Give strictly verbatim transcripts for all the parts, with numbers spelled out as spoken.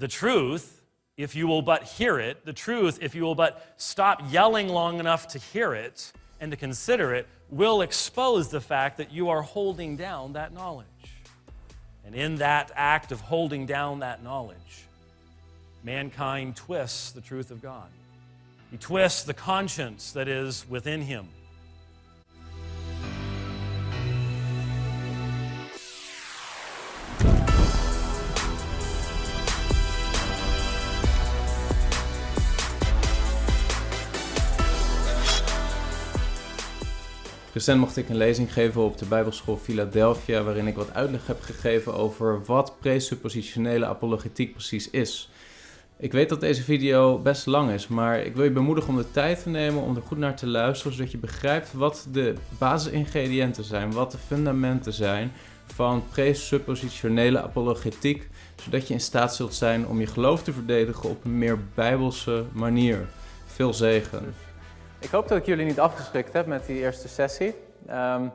The truth, if you will but hear it, the truth, if you will but stop yelling long enough to hear it and to consider it, will expose the fact that you are holding down that knowledge. And in that act of holding down that knowledge, mankind twists the truth of God. He twists the conscience that is within him. Recent mocht ik een lezing geven op de Bijbelschool Philadelphia, waarin ik wat uitleg heb gegeven over wat presuppositionele apologetiek precies is. Ik weet dat deze video best lang is, maar ik wil je bemoedigen om de tijd te nemen om er goed naar te luisteren, zodat je begrijpt wat de basisingrediënten zijn, wat de fundamenten zijn van presuppositionele apologetiek, zodat je in staat zult zijn om je geloof te verdedigen op een meer Bijbelse manier. Veel zegen. Ik hoop dat ik jullie niet afgeschrikt heb met die eerste sessie. Um,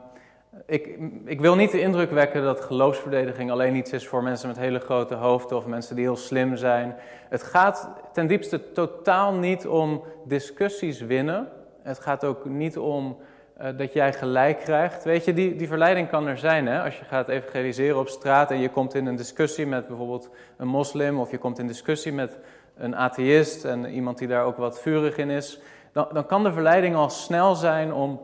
ik, ik wil niet de indruk wekken dat geloofsverdediging alleen iets is voor mensen met hele grote hoofden of mensen die heel slim zijn. Het gaat ten diepste totaal niet om discussies winnen. Het gaat ook niet om uh, dat jij gelijk krijgt. Weet je, die, die verleiding kan er zijn, hè? Als je gaat evangeliseren op straat en je komt in een discussie met bijvoorbeeld een moslim, of je komt in discussie met een atheïst en iemand die daar ook wat vurig in is. Dan, dan kan de verleiding al snel zijn om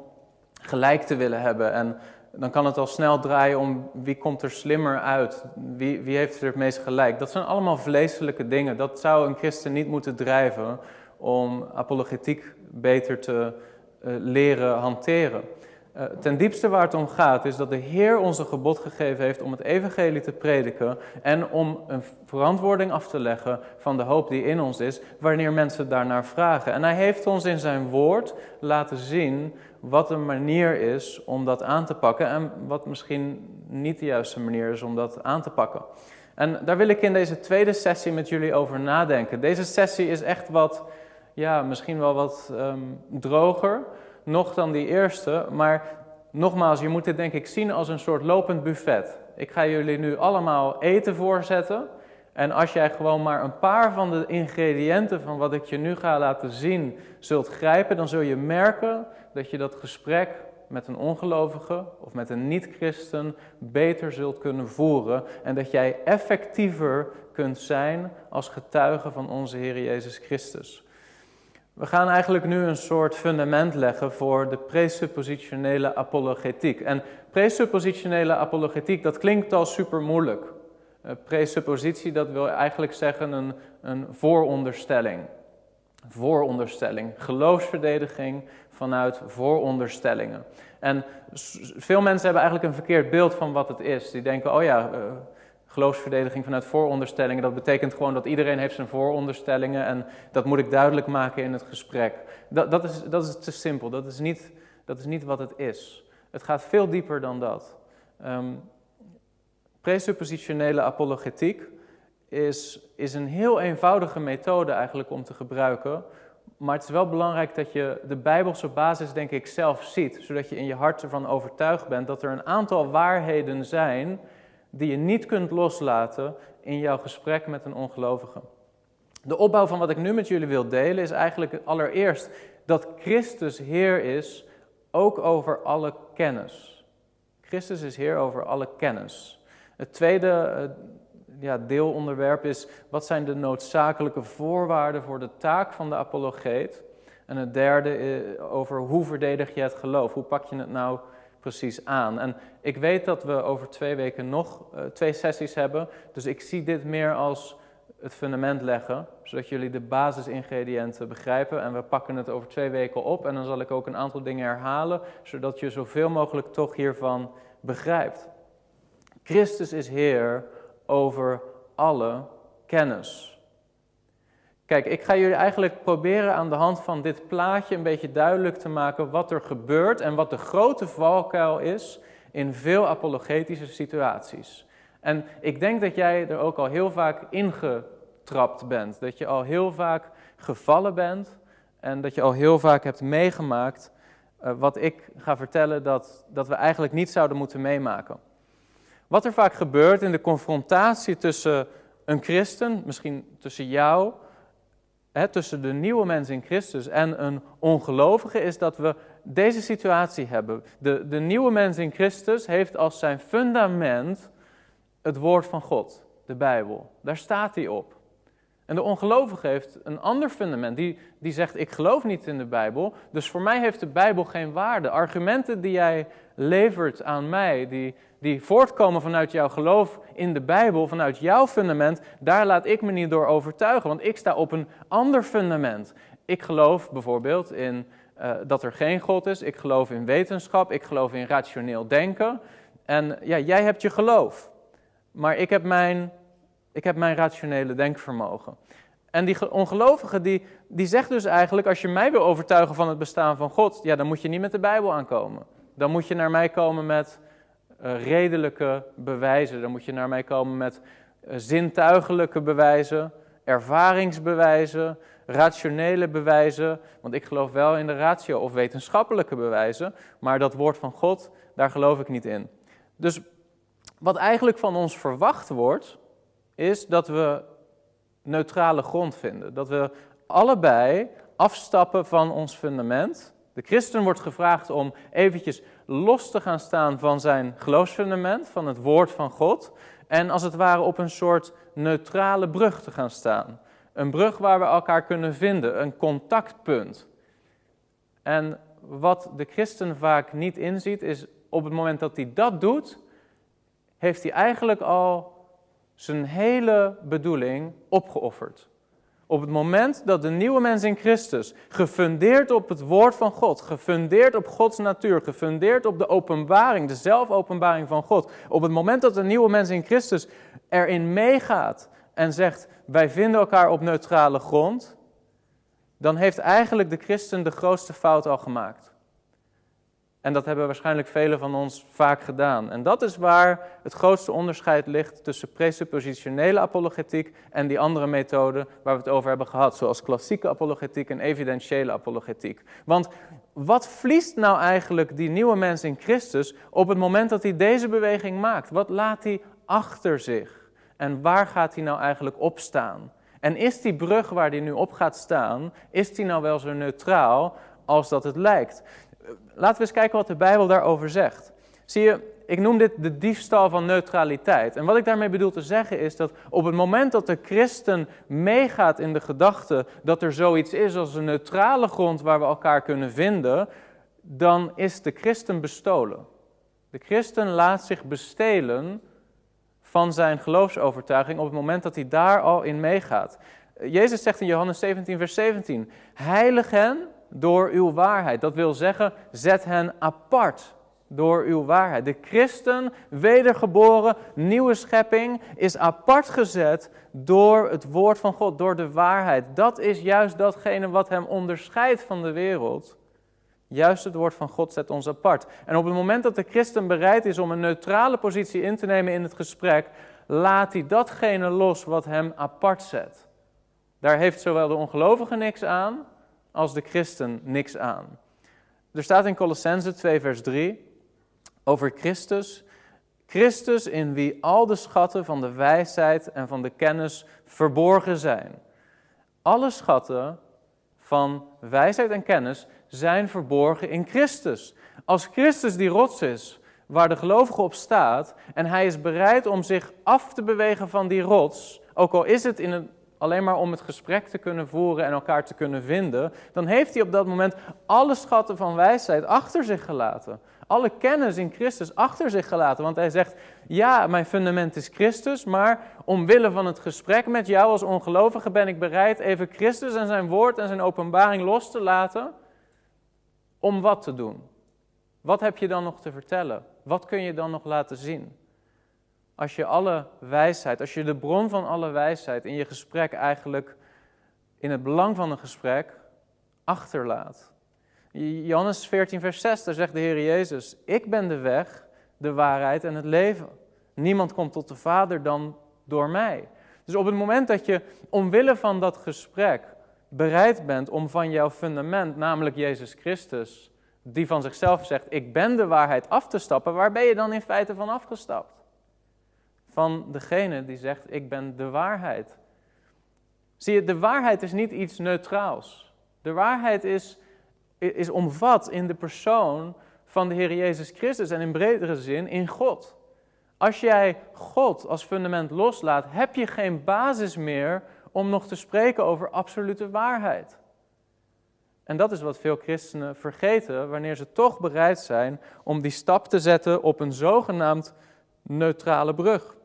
gelijk te willen hebben. En dan kan het al snel draaien om wie komt er slimmer uit, wie, wie heeft er het meest gelijk. Dat zijn allemaal vleeselijke dingen. Dat zou een christen niet moeten drijven om apologetiek beter te uh, leren hanteren. Uh, ten diepste waar het om gaat is dat de Heer ons een gebod gegeven heeft om het evangelie te prediken en om een verantwoording af te leggen van de hoop die in ons is, wanneer mensen daarnaar vragen. En hij heeft ons in zijn woord laten zien wat een manier is om dat aan te pakken en wat misschien niet de juiste manier is om dat aan te pakken. En daar wil ik in deze tweede sessie met jullie over nadenken. Deze sessie is echt wat, ja, misschien wel wat um, droger. Nog dan die eerste, maar nogmaals, je moet dit denk ik zien als een soort lopend buffet. Ik ga jullie nu allemaal eten voorzetten. En als jij gewoon maar een paar van de ingrediënten van wat ik je nu ga laten zien zult grijpen, dan zul je merken dat je dat gesprek met een ongelovige of met een niet-christen beter zult kunnen voeren. En dat jij effectiever kunt zijn als getuige van onze Heer Jezus Christus. We gaan eigenlijk nu een soort fundament leggen voor de presuppositionele apologetiek. En presuppositionele apologetiek, dat klinkt al super moeilijk. Presuppositie, dat wil eigenlijk zeggen een, een vooronderstelling. Vooronderstelling. Geloofsverdediging vanuit vooronderstellingen. En veel mensen hebben eigenlijk een verkeerd beeld van wat het is. Die denken, oh ja... Uh, Geloofsverdediging vanuit vooronderstellingen, dat betekent gewoon dat iedereen heeft zijn vooronderstellingen en dat moet ik duidelijk maken in het gesprek. Dat, dat, is, dat is te simpel, dat is, niet, dat is niet wat het is. Het gaat veel dieper dan dat. Um, presuppositionele apologetiek is, is een heel eenvoudige methode eigenlijk om te gebruiken, maar het is wel belangrijk dat je de Bijbelse basis denk ik zelf ziet, zodat je in je hart ervan overtuigd bent dat er een aantal waarheden zijn die je niet kunt loslaten in jouw gesprek met een ongelovige. De opbouw van wat ik nu met jullie wil delen is eigenlijk allereerst dat Christus Heer is, ook over alle kennis. Christus is Heer over alle kennis. Het tweede ja, deelonderwerp is, wat zijn de noodzakelijke voorwaarden voor de taak van de apologeet? En het derde over hoe verdedig je het geloof, hoe pak je het nou precies aan. En ik weet dat we over twee weken nog uh, twee sessies hebben, dus ik zie dit meer als het fundament leggen, zodat jullie de basisingrediënten begrijpen en we pakken het over twee weken op en dan zal ik ook een aantal dingen herhalen, zodat je zoveel mogelijk toch hiervan begrijpt. Christus is Heer over alle kennis. Kijk, ik ga jullie eigenlijk proberen aan de hand van dit plaatje een beetje duidelijk te maken wat er gebeurt en wat de grote valkuil is in veel apologetische situaties. En ik denk dat jij er ook al heel vaak ingetrapt bent, dat je al heel vaak gevallen bent en dat je al heel vaak hebt meegemaakt uh, wat ik ga vertellen dat, dat we eigenlijk niet zouden moeten meemaken. Wat er vaak gebeurt in de confrontatie tussen een christen, misschien tussen jou, hè, tussen de nieuwe mens in Christus en een ongelovige, is dat we deze situatie hebben. De, de nieuwe mens in Christus heeft als zijn fundament het woord van God, de Bijbel. Daar staat hij op. En de ongelovige heeft een ander fundament. Die, die zegt, ik geloof niet in de Bijbel, dus voor mij heeft de Bijbel geen waarde. Argumenten die jij levert aan mij, die, die voortkomen vanuit jouw geloof in de Bijbel, vanuit jouw fundament, daar laat ik me niet door overtuigen, want ik sta op een ander fundament. Ik geloof bijvoorbeeld in uh, dat er geen God is, ik geloof in wetenschap, ik geloof in rationeel denken. En ja, jij hebt je geloof, maar ik heb mijn... Ik heb mijn rationele denkvermogen. En die ongelovige die, die zegt dus eigenlijk, als je mij wil overtuigen van het bestaan van God, ja, dan moet je niet met de Bijbel aankomen. Dan moet je naar mij komen met uh, redelijke bewijzen. Dan moet je naar mij komen met uh, zintuigelijke bewijzen, ervaringsbewijzen, rationele bewijzen. Want ik geloof wel in de ratio of wetenschappelijke bewijzen, maar dat woord van God, daar geloof ik niet in. Dus wat eigenlijk van ons verwacht wordt, is dat we neutrale grond vinden. Dat we allebei afstappen van ons fundament. De christen wordt gevraagd om eventjes los te gaan staan van zijn geloofsfundament, van het woord van God. En als het ware op een soort neutrale brug te gaan staan. Een brug waar we elkaar kunnen vinden, een contactpunt. En wat de christen vaak niet inziet, is op het moment dat hij dat doet, heeft hij eigenlijk al zijn hele bedoeling opgeofferd. Op het moment dat de nieuwe mens in Christus, gefundeerd op het woord van God, gefundeerd op Gods natuur, gefundeerd op de openbaring, de zelfopenbaring van God, op het moment dat de nieuwe mens in Christus erin meegaat en zegt, wij vinden elkaar op neutrale grond, dan heeft eigenlijk de christen de grootste fout al gemaakt. En dat hebben waarschijnlijk velen van ons vaak gedaan. En dat is waar het grootste onderscheid ligt tussen presuppositionele apologetiek en die andere methoden waar we het over hebben gehad, zoals klassieke apologetiek en evidentiële apologetiek. Want wat verliest nou eigenlijk die nieuwe mens in Christus op het moment dat hij deze beweging maakt? Wat laat hij achter zich? En waar gaat hij nou eigenlijk op staan? En is die brug waar hij nu op gaat staan, is die nou wel zo neutraal als dat het lijkt? Laten we eens kijken wat de Bijbel daarover zegt. Zie je, ik noem dit de diefstal van neutraliteit. En wat ik daarmee bedoel te zeggen is dat op het moment dat de christen meegaat in de gedachte dat er zoiets is als een neutrale grond waar we elkaar kunnen vinden, dan is de christen bestolen. De christen laat zich bestelen van zijn geloofsovertuiging op het moment dat hij daar al in meegaat. Jezus zegt in Johannes zeventien, vers zeventien, heilig hen door uw waarheid. Dat wil zeggen, zet hen apart door uw waarheid. De christen, wedergeboren, nieuwe schepping, is apart gezet door het woord van God, door de waarheid. Dat is juist datgene wat hem onderscheidt van de wereld. Juist het woord van God zet ons apart. En op het moment dat de christen bereid is om een neutrale positie in te nemen in het gesprek, laat hij datgene los wat hem apart zet. Daar heeft zowel de ongelovige niks aan als de christen niks aan. Er staat in Kolossenzen twee vers drie over Christus. Christus in wie al de schatten van de wijsheid en van de kennis verborgen zijn. Alle schatten van wijsheid en kennis zijn verborgen in Christus. Als Christus die rots is waar de gelovige op staat en hij is bereid om zich af te bewegen van die rots, ook al is het in een alleen maar om het gesprek te kunnen voeren en elkaar te kunnen vinden, dan heeft hij op dat moment alle schatten van wijsheid achter zich gelaten. Alle kennis in Christus achter zich gelaten. Want hij zegt, ja, mijn fundament is Christus, maar omwille van het gesprek met jou als ongelovige ben ik bereid even Christus en zijn woord en zijn openbaring los te laten. Om wat te doen? Wat heb je dan nog te vertellen? Wat kun je dan nog laten zien? Als je alle wijsheid, als je de bron van alle wijsheid in je gesprek eigenlijk in het belang van een gesprek achterlaat. Johannes veertien vers zes, daar zegt de Heer Jezus, ik ben de weg, de waarheid en het leven. Niemand komt tot de Vader dan door mij. Dus op het moment dat je omwille van dat gesprek bereid bent om van jouw fundament, namelijk Jezus Christus, die van zichzelf zegt, ik ben de waarheid, af te stappen, waar ben je dan in feite van afgestapt? van degene die zegt, ik ben de waarheid. Zie je, de waarheid is niet iets neutraals. De waarheid is, is omvat in de persoon van de Heer Jezus Christus en in bredere zin in God. Als jij God als fundament loslaat, heb je geen basis meer om nog te spreken over absolute waarheid. En dat is wat veel christenen vergeten wanneer ze toch bereid zijn om die stap te zetten op een zogenaamd neutrale brug.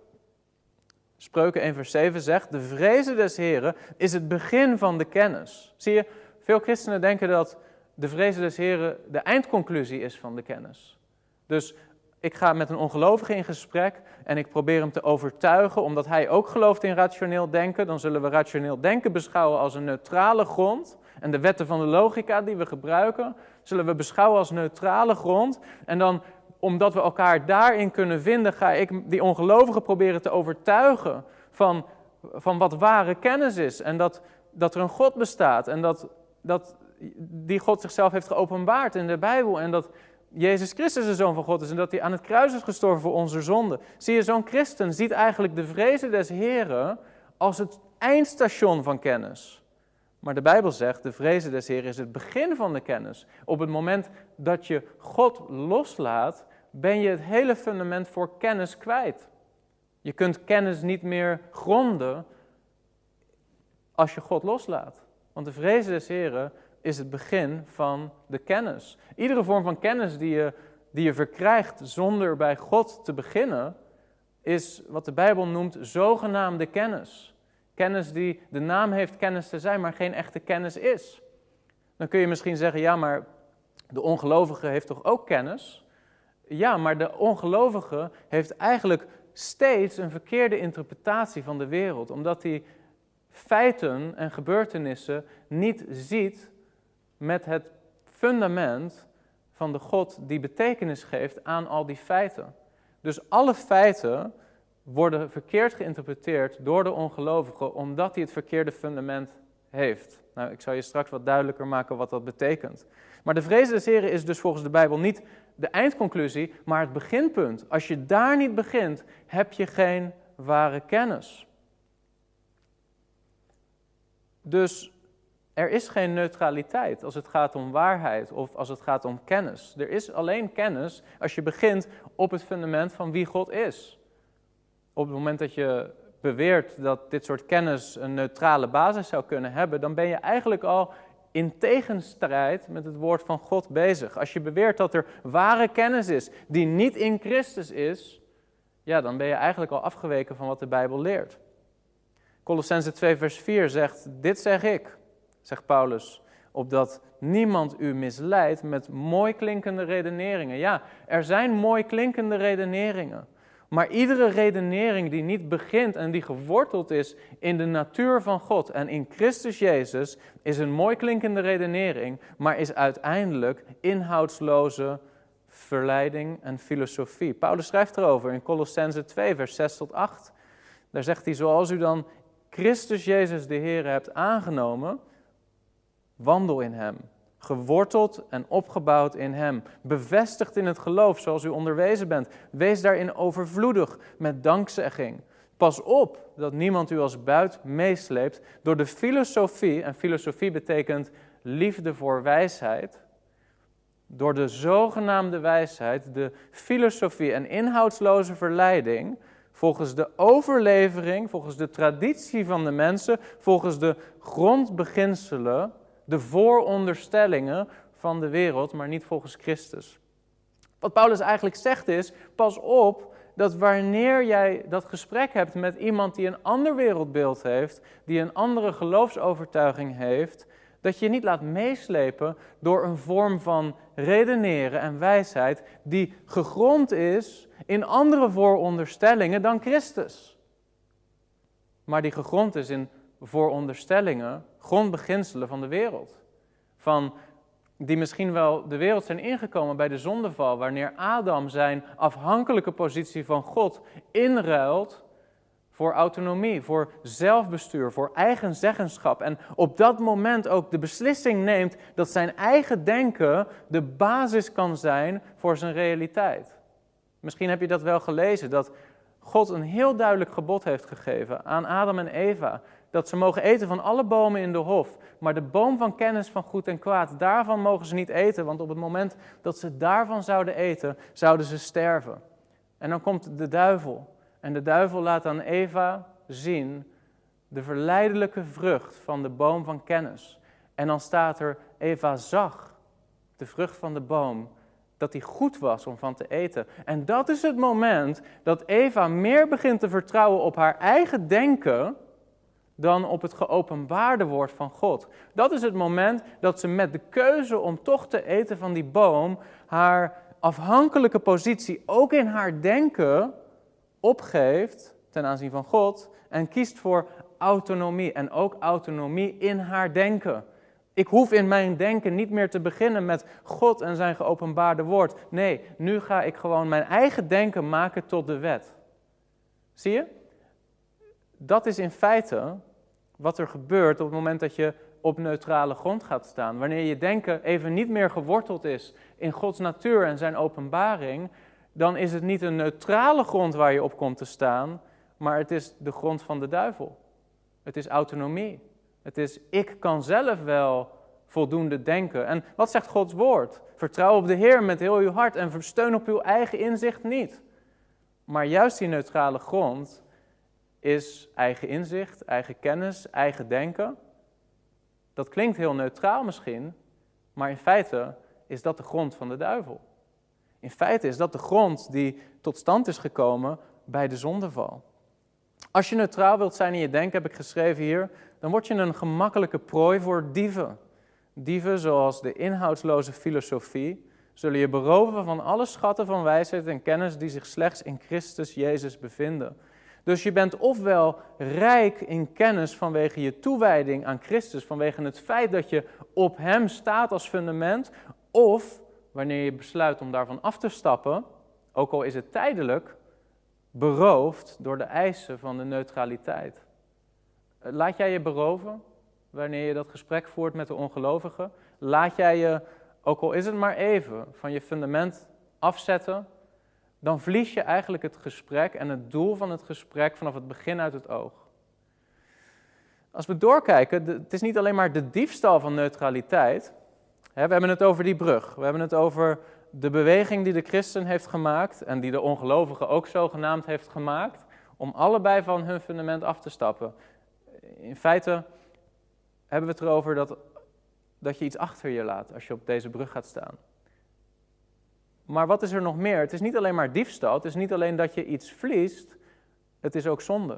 Spreuken één vers zeven zegt, de vreze des Heren is het begin van de kennis. Zie je, veel christenen denken dat de vreze des Heren de eindconclusie is van de kennis. Dus ik ga met een ongelovige in gesprek en ik probeer hem te overtuigen, omdat hij ook gelooft in rationeel denken. Dan zullen we rationeel denken beschouwen als een neutrale grond. En de wetten van de logica die we gebruiken, zullen we beschouwen als neutrale grond. En dan, omdat we elkaar daarin kunnen vinden, ga ik die ongelovige proberen te overtuigen van, van wat ware kennis is. En dat, dat er een God bestaat en dat, dat die God zichzelf heeft geopenbaard in de Bijbel en dat Jezus Christus de Zoon van God is en dat hij aan het kruis is gestorven voor onze zonde. Zie je, zo'n christen ziet eigenlijk de vreze des Heren als het eindstation van kennis. Maar de Bijbel zegt, de vreze des Heren is het begin van de kennis. Op het moment dat je God loslaat, ben je het hele fundament voor kennis kwijt. Je kunt kennis niet meer gronden als je God loslaat. Want de vreze des Heren is het begin van de kennis. Iedere vorm van kennis die je, die je verkrijgt zonder bij God te beginnen, is wat de Bijbel noemt zogenaamde kennis. Kennis die de naam heeft kennis te zijn, maar geen echte kennis is. Dan kun je misschien zeggen, ja, maar de ongelovige heeft toch ook kennis? Ja, maar de ongelovige heeft eigenlijk steeds een verkeerde interpretatie van de wereld, omdat hij feiten en gebeurtenissen niet ziet met het fundament van de God die betekenis geeft aan al die feiten. Dus alle feiten worden verkeerd geïnterpreteerd door de ongelovige, omdat hij het verkeerde fundament heeft. Nou, ik zal je straks wat duidelijker maken wat dat betekent. Maar de vreze des Heren is dus volgens de Bijbel niet de eindconclusie, maar het beginpunt. Als je daar niet begint, heb je geen ware kennis. Dus er is geen neutraliteit als het gaat om waarheid of als het gaat om kennis. Er is alleen kennis als je begint op het fundament van wie God is. Op het moment dat je beweert dat dit soort kennis een neutrale basis zou kunnen hebben, dan ben je eigenlijk al in tegenstrijd met het woord van God bezig. Als je beweert dat er ware kennis is die niet in Christus is, ja, dan ben je eigenlijk al afgeweken van wat de Bijbel leert. Kolossenzen twee vers vier zegt, dit zeg ik, zegt Paulus, opdat niemand u misleidt met mooi klinkende redeneringen. Ja, er zijn mooi klinkende redeneringen. Maar iedere redenering die niet begint en die geworteld is in de natuur van God en in Christus Jezus, is een mooi klinkende redenering, maar is uiteindelijk inhoudsloze verleiding en filosofie. Paulus schrijft erover in Kolossenzen twee vers zes tot acht. Daar zegt hij, zoals u dan Christus Jezus de Heer hebt aangenomen, wandel in hem, geworteld en opgebouwd in hem, bevestigd in het geloof zoals u onderwezen bent. Wees daarin overvloedig met dankzegging. Pas op dat niemand u als buit meesleept door de filosofie, en filosofie betekent liefde voor wijsheid, door de zogenaamde wijsheid, de filosofie en inhoudsloze verleiding, volgens de overlevering, volgens de traditie van de mensen, volgens de grondbeginselen, de vooronderstellingen van de wereld, maar niet volgens Christus. Wat Paulus eigenlijk zegt is, pas op dat wanneer jij dat gesprek hebt met iemand die een ander wereldbeeld heeft, die een andere geloofsovertuiging heeft, dat je niet laat meeslepen door een vorm van redeneren en wijsheid die gegrond is in andere vooronderstellingen dan Christus. Maar die gegrond is in vooronderstellingen, grondbeginselen van de wereld. Van die misschien wel de wereld zijn ingekomen bij de zondeval, wanneer Adam zijn afhankelijke positie van God inruilt voor autonomie, voor zelfbestuur, voor eigen zeggenschap. En op dat moment ook de beslissing neemt dat zijn eigen denken de basis kan zijn voor zijn realiteit. Misschien heb je dat wel gelezen, dat God een heel duidelijk gebod heeft gegeven aan Adam en Eva, dat ze mogen eten van alle bomen in de hof, maar de boom van kennis van goed en kwaad, daarvan mogen ze niet eten, want op het moment dat ze daarvan zouden eten, zouden ze sterven. En dan komt de duivel, en de duivel laat aan Eva zien de verleidelijke vrucht van de boom van kennis. En dan staat er, Eva zag de vrucht van de boom, dat die goed was om van te eten. En dat is het moment dat Eva meer begint te vertrouwen op haar eigen denken dan op het geopenbaarde woord van God. Dat is het moment dat ze met de keuze om toch te eten van die boom haar afhankelijke positie ook in haar denken opgeeft ten aanzien van God en kiest voor autonomie en ook autonomie in haar denken. Ik hoef in mijn denken niet meer te beginnen met God en zijn geopenbaarde woord. Nee, nu ga ik gewoon mijn eigen denken maken tot de wet. Zie je? Dat is in feite wat er gebeurt op het moment dat je op neutrale grond gaat staan. Wanneer je denken even niet meer geworteld is in Gods natuur en zijn openbaring, dan is het niet een neutrale grond waar je op komt te staan, maar het is de grond van de duivel. Het is autonomie. Het is, ik kan zelf wel voldoende denken. En wat zegt Gods woord? Vertrouw op de Heer met heel uw hart en steun op uw eigen inzicht niet. Maar juist die neutrale grond is eigen inzicht, eigen kennis, eigen denken. Dat klinkt heel neutraal misschien, maar in feite is dat de grond van de duivel. In feite is dat de grond die tot stand is gekomen bij de zondeval. Als je neutraal wilt zijn in je denken, heb ik geschreven hier, dan word je een gemakkelijke prooi voor dieven. Dieven, zoals de inhoudsloze filosofie, zullen je beroven van alle schatten van wijsheid en kennis die zich slechts in Christus Jezus bevinden. Dus je bent ofwel rijk in kennis vanwege je toewijding aan Christus, vanwege het feit dat je op hem staat als fundament, of wanneer je besluit om daarvan af te stappen, ook al is het tijdelijk, beroofd door de eisen van de neutraliteit. Laat jij je beroven wanneer je dat gesprek voert met de ongelovigen? Laat jij je, ook al is het maar even, van je fundament afzetten? Dan verlies je eigenlijk het gesprek en het doel van het gesprek vanaf het begin uit het oog. Als we doorkijken, het is niet alleen maar de diefstal van neutraliteit. We hebben het over die brug. We hebben het over de beweging die de christen heeft gemaakt en die de ongelovige ook zogenaamd heeft gemaakt, om allebei van hun fundament af te stappen. In feite hebben we het erover dat, dat je iets achter je laat als je op deze brug gaat staan. Maar wat is er nog meer? Het is niet alleen maar diefstal, het is niet alleen dat je iets verliest, het is ook zonde.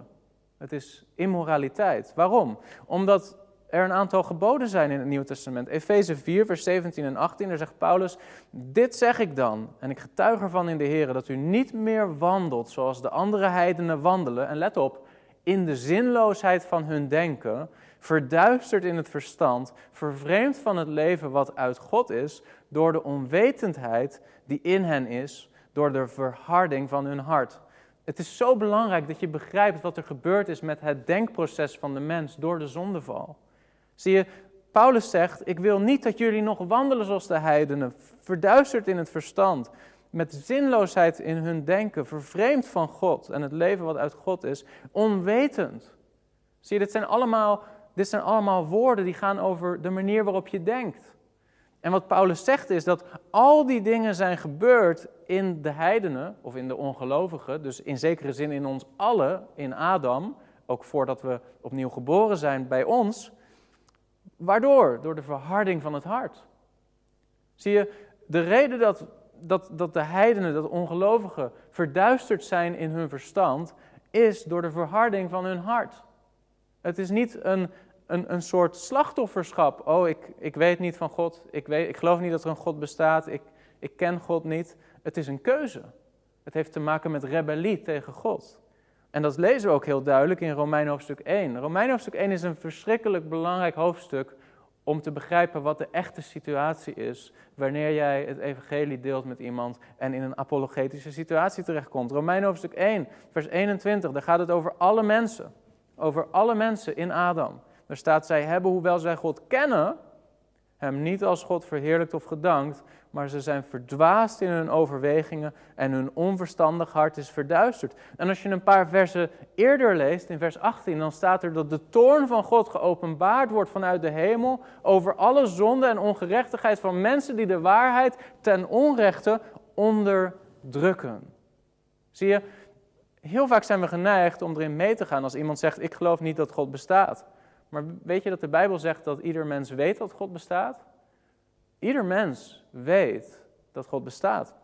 Het is immoraliteit. Waarom? Omdat er een aantal geboden zijn in het Nieuwe Testament. Efeze vier, vers zeventien en achttien, daar zegt Paulus, dit zeg ik dan, en ik getuig ervan in de Heer, dat u niet meer wandelt zoals de andere heidenen wandelen, en let op, in de zinloosheid van hun denken, verduisterd in het verstand, vervreemd van het leven wat uit God is, door de onwetendheid die in hen is, door de verharding van hun hart. Het is zo belangrijk dat je begrijpt wat er gebeurd is met het denkproces van de mens door de zondeval. Zie je, Paulus zegt, ik wil niet dat jullie nog wandelen zoals de heidenen, verduisterd in het verstand, met zinloosheid in hun denken, vervreemd van God en het leven wat uit God is, onwetend. Zie je, dit zijn allemaal, dit zijn allemaal woorden die gaan over de manier waarop je denkt. En wat Paulus zegt is dat al die dingen zijn gebeurd in de heidenen, of in de ongelovigen, dus in zekere zin in ons allen, in Adam, ook voordat we opnieuw geboren zijn bij ons. Waardoor? Door de verharding van het hart. Zie je, de reden dat, dat, dat de heidenen, dat ongelovigen, verduisterd zijn in hun verstand, is door de verharding van hun hart. Het is niet een... Een, een soort slachtofferschap. Oh, ik, ik weet niet van God. Ik, weet, ik geloof niet dat er een God bestaat. Ik, ik ken God niet. Het is een keuze. Het heeft te maken met rebellie tegen God. En dat lezen we ook heel duidelijk in Romeinen hoofdstuk één. Romeinen hoofdstuk één is een verschrikkelijk belangrijk hoofdstuk om te begrijpen wat de echte situatie is wanneer jij het evangelie deelt met iemand en in een apologetische situatie terechtkomt. Romeinen hoofdstuk één, vers eenentwintig, daar gaat het over alle mensen. Over alle mensen in Adam. Daar staat, zij hebben, hoewel zij God kennen, hem niet als God verheerlijkt of gedankt, maar ze zijn verdwaasd in hun overwegingen en hun onverstandig hart is verduisterd. En als je een paar versen eerder leest, in vers achttien, dan staat er dat de toorn van God geopenbaard wordt vanuit de hemel over alle zonde en ongerechtigheid van mensen die de waarheid ten onrechte onderdrukken. Zie je, heel vaak zijn we geneigd om erin mee te gaan als iemand zegt, ik geloof niet dat God bestaat. Maar weet je dat de Bijbel zegt dat ieder mens weet dat God bestaat? Ieder mens weet dat God bestaat.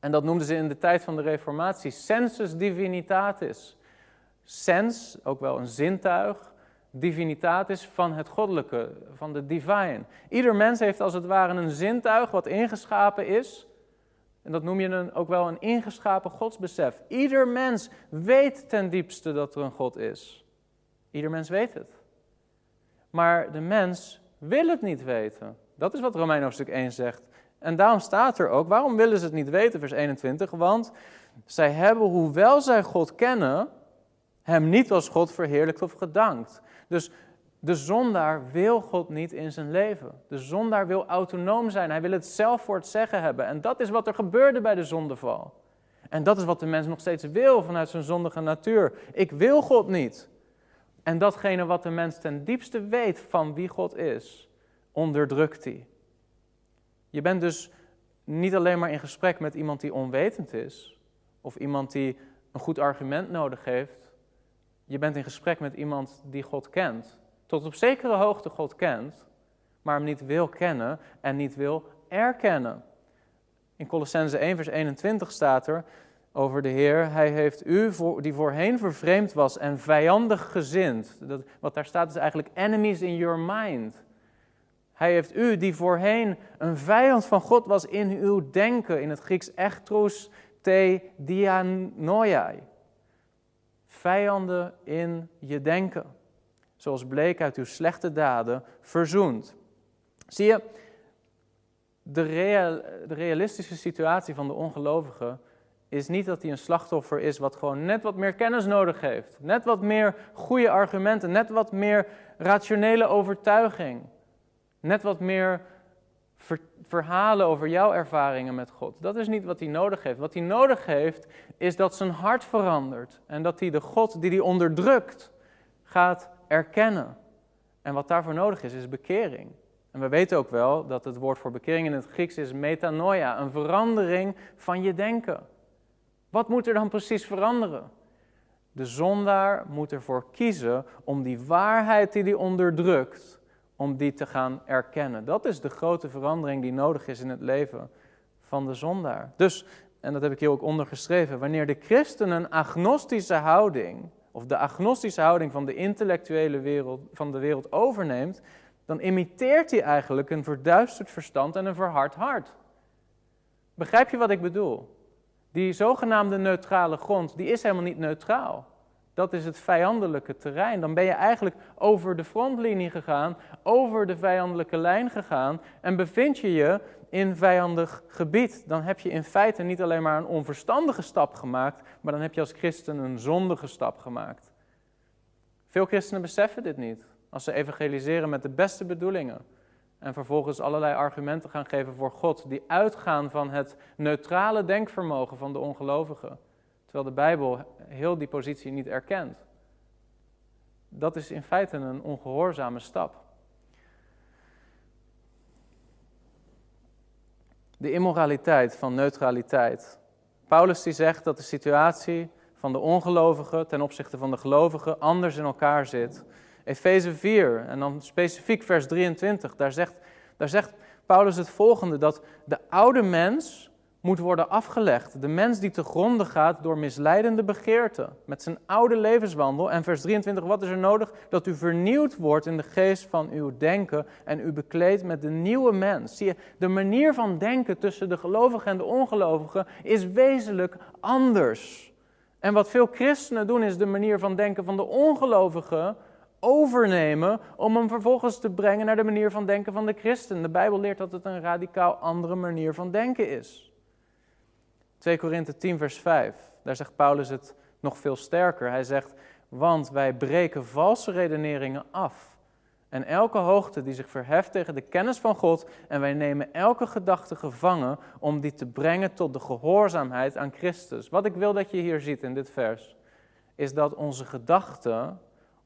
En dat noemden ze in de tijd van de Reformatie sensus divinitatis. Sens, ook wel een zintuig, divinitatis van het goddelijke, van de divine. Ieder mens heeft als het ware een zintuig wat ingeschapen is. En dat noem je dan ook wel een ingeschapen godsbesef. Ieder mens weet ten diepste dat er een God is. Ieder mens weet het. Maar de mens wil het niet weten. Dat is wat Romeinen hoofdstuk één zegt. En daarom staat er ook, waarom willen ze het niet weten, vers eenentwintig? Want zij hebben, hoewel zij God kennen, hem niet als God verheerlijkt of gedankt. Dus de zondaar wil God niet in zijn leven. De zondaar wil autonoom zijn. Hij wil het zelf voor het zeggen hebben. En dat is wat er gebeurde bij de zondeval. En dat is wat de mens nog steeds wil vanuit zijn zondige natuur. Ik wil God niet. En datgene wat de mens ten diepste weet van wie God is, onderdrukt hij. Je bent dus niet alleen maar in gesprek met iemand die onwetend is, of iemand die een goed argument nodig heeft. Je bent in gesprek met iemand die God kent. Tot op zekere hoogte God kent, maar hem niet wil kennen en niet wil erkennen. In Kolossenzen één vers eenentwintig staat er over de Heer, hij heeft u, die voorheen vervreemd was en vijandig gezind. Dat, wat daar staat is eigenlijk enemies in your mind. Hij heeft u, die voorheen een vijand van God was, in uw denken. In het Grieks echtros te dianoiai. Vijanden in je denken. Zoals bleek uit uw slechte daden, verzoend. Zie je, de, real, de realistische situatie van de ongelovige is niet dat hij een slachtoffer is wat gewoon net wat meer kennis nodig heeft. Net wat meer goede argumenten, net wat meer rationele overtuiging. Net wat meer ver, verhalen over jouw ervaringen met God. Dat is niet wat hij nodig heeft. Wat hij nodig heeft is dat zijn hart verandert. En dat hij de God die hij onderdrukt gaat erkennen. En wat daarvoor nodig is, is bekering. En we weten ook wel dat het woord voor bekering in het Grieks is metanoia. Een verandering van je denken. Wat moet er dan precies veranderen? De zondaar moet ervoor kiezen om die waarheid die hij onderdrukt, om die te gaan erkennen. Dat is de grote verandering die nodig is in het leven van de zondaar. Dus, en dat heb ik hier ook ondergeschreven, wanneer de christen een agnostische houding, of de agnostische houding van de intellectuele wereld, van de wereld overneemt, dan imiteert hij eigenlijk een verduisterd verstand en een verhard hart. Begrijp je wat ik bedoel? Die zogenaamde neutrale grond, die is helemaal niet neutraal. Dat is het vijandelijke terrein. Dan ben je eigenlijk over de frontlinie gegaan, over de vijandelijke lijn gegaan en bevind je je in vijandig gebied. Dan heb je in feite niet alleen maar een onverstandige stap gemaakt, maar dan heb je als christen een zondige stap gemaakt. Veel christenen beseffen dit niet, als ze evangeliseren met de beste bedoelingen en vervolgens allerlei argumenten gaan geven voor God die uitgaan van het neutrale denkvermogen van de ongelovigen. Terwijl de Bijbel heel die positie niet erkent. Dat is in feite een ongehoorzame stap. De immoraliteit van neutraliteit. Paulus die zegt dat de situatie van de ongelovigen ten opzichte van de gelovigen anders in elkaar zit. Efeze vier, en dan specifiek vers drieëntwintig, daar zegt, daar zegt Paulus het volgende, dat de oude mens moet worden afgelegd. De mens die te gronde gaat door misleidende begeerten, met zijn oude levenswandel. En vers drieëntwintig, wat is er nodig? Dat u vernieuwd wordt in de geest van uw denken en u bekleedt met de nieuwe mens. Zie je, de manier van denken tussen de gelovigen en de ongelovigen is wezenlijk anders. En wat veel christenen doen, is de manier van denken van de ongelovigen overnemen om hem vervolgens te brengen naar de manier van denken van de christen. De Bijbel leert dat het een radicaal andere manier van denken is. twee Korinthe tien vers vijf, daar zegt Paulus het nog veel sterker. Hij zegt, want wij breken valse redeneringen af En elke hoogte die zich verheft tegen de kennis van God. En wij nemen elke gedachte gevangen om die te brengen tot de gehoorzaamheid aan Christus. Wat ik wil dat je hier ziet in dit vers, is dat onze gedachten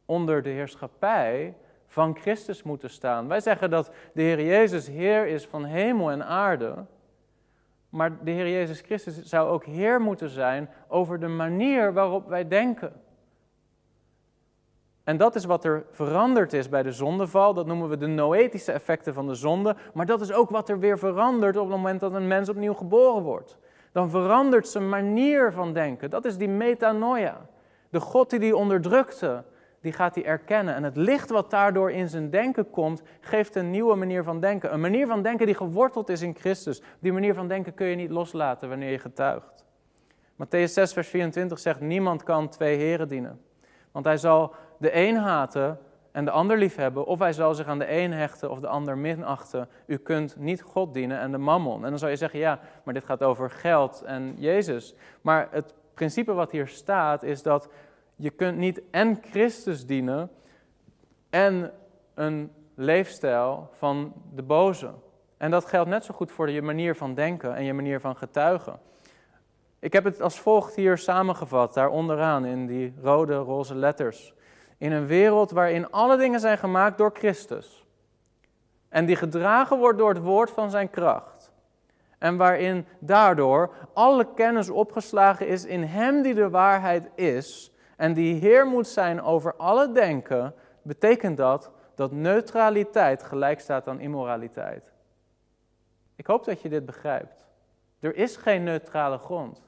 onder de heerschappij van Christus moeten staan. Wij zeggen dat de Heer Jezus Heer is van hemel en aarde. Maar de Heer Jezus Christus zou ook Heer moeten zijn over de manier waarop wij denken. En dat is wat er veranderd is bij de zondeval. Dat noemen we de noëtische effecten van de zonde. Maar dat is ook wat er weer verandert op het moment dat een mens opnieuw geboren wordt. Dan verandert zijn manier van denken. Dat is die metanoia. De God die die onderdrukte, die gaat hij erkennen. En het licht wat daardoor in zijn denken komt, geeft een nieuwe manier van denken. Een manier van denken die geworteld is in Christus. Die manier van denken kun je niet loslaten wanneer je getuigt. Mattheüs zes vers vierentwintig zegt, niemand kan twee heren dienen. Want hij zal de een haten en de ander liefhebben, of hij zal zich aan de een hechten of de ander minachten. U kunt niet God dienen en de mammon. En dan zou je zeggen, ja, maar dit gaat over geld en Jezus. Maar het principe wat hier staat is dat je kunt niet en Christus dienen en een leefstijl van de boze. En dat geldt net zo goed voor je manier van denken en je manier van getuigen. Ik heb het als volgt hier samengevat, daar onderaan in die rode, roze letters. In een wereld waarin alle dingen zijn gemaakt door Christus. En die gedragen wordt door het woord van zijn kracht. En waarin daardoor alle kennis opgeslagen is in hem die de waarheid is. En die heer moet zijn over alle denken. Betekent dat dat neutraliteit gelijk staat aan immoraliteit. Ik hoop dat je dit begrijpt. Er is geen neutrale grond.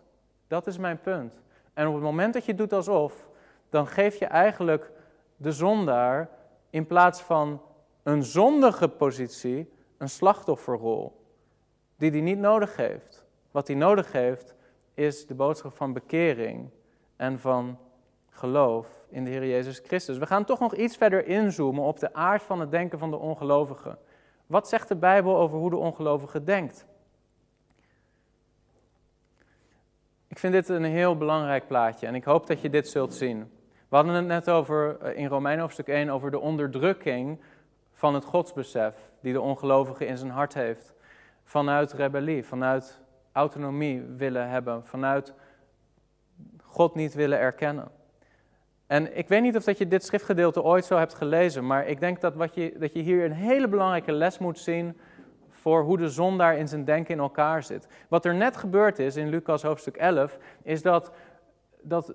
Dat is mijn punt. En op het moment dat je doet alsof, dan geef je eigenlijk de zondaar in plaats van een zondige positie een slachtofferrol die hij niet nodig heeft. Wat hij nodig heeft is de boodschap van bekering en van geloof in de Heer Jezus Christus. We gaan toch nog iets verder inzoomen op de aard van het denken van de ongelovige. Wat zegt de Bijbel over hoe de ongelovige denkt? Ik vind dit een heel belangrijk plaatje en ik hoop dat je dit zult zien. We hadden het net over in Romeinen hoofdstuk één over de onderdrukking van het godsbesef die de ongelovige in zijn hart heeft. Vanuit rebellie, vanuit autonomie willen hebben, vanuit God niet willen erkennen. En ik weet niet of dat je dit schriftgedeelte ooit zo hebt gelezen, maar ik denk dat, wat je, dat je hier een hele belangrijke les moet zien voor hoe de zondaar in zijn denken in elkaar zit. Wat er net gebeurd is in Lucas hoofdstuk elf, is dat, dat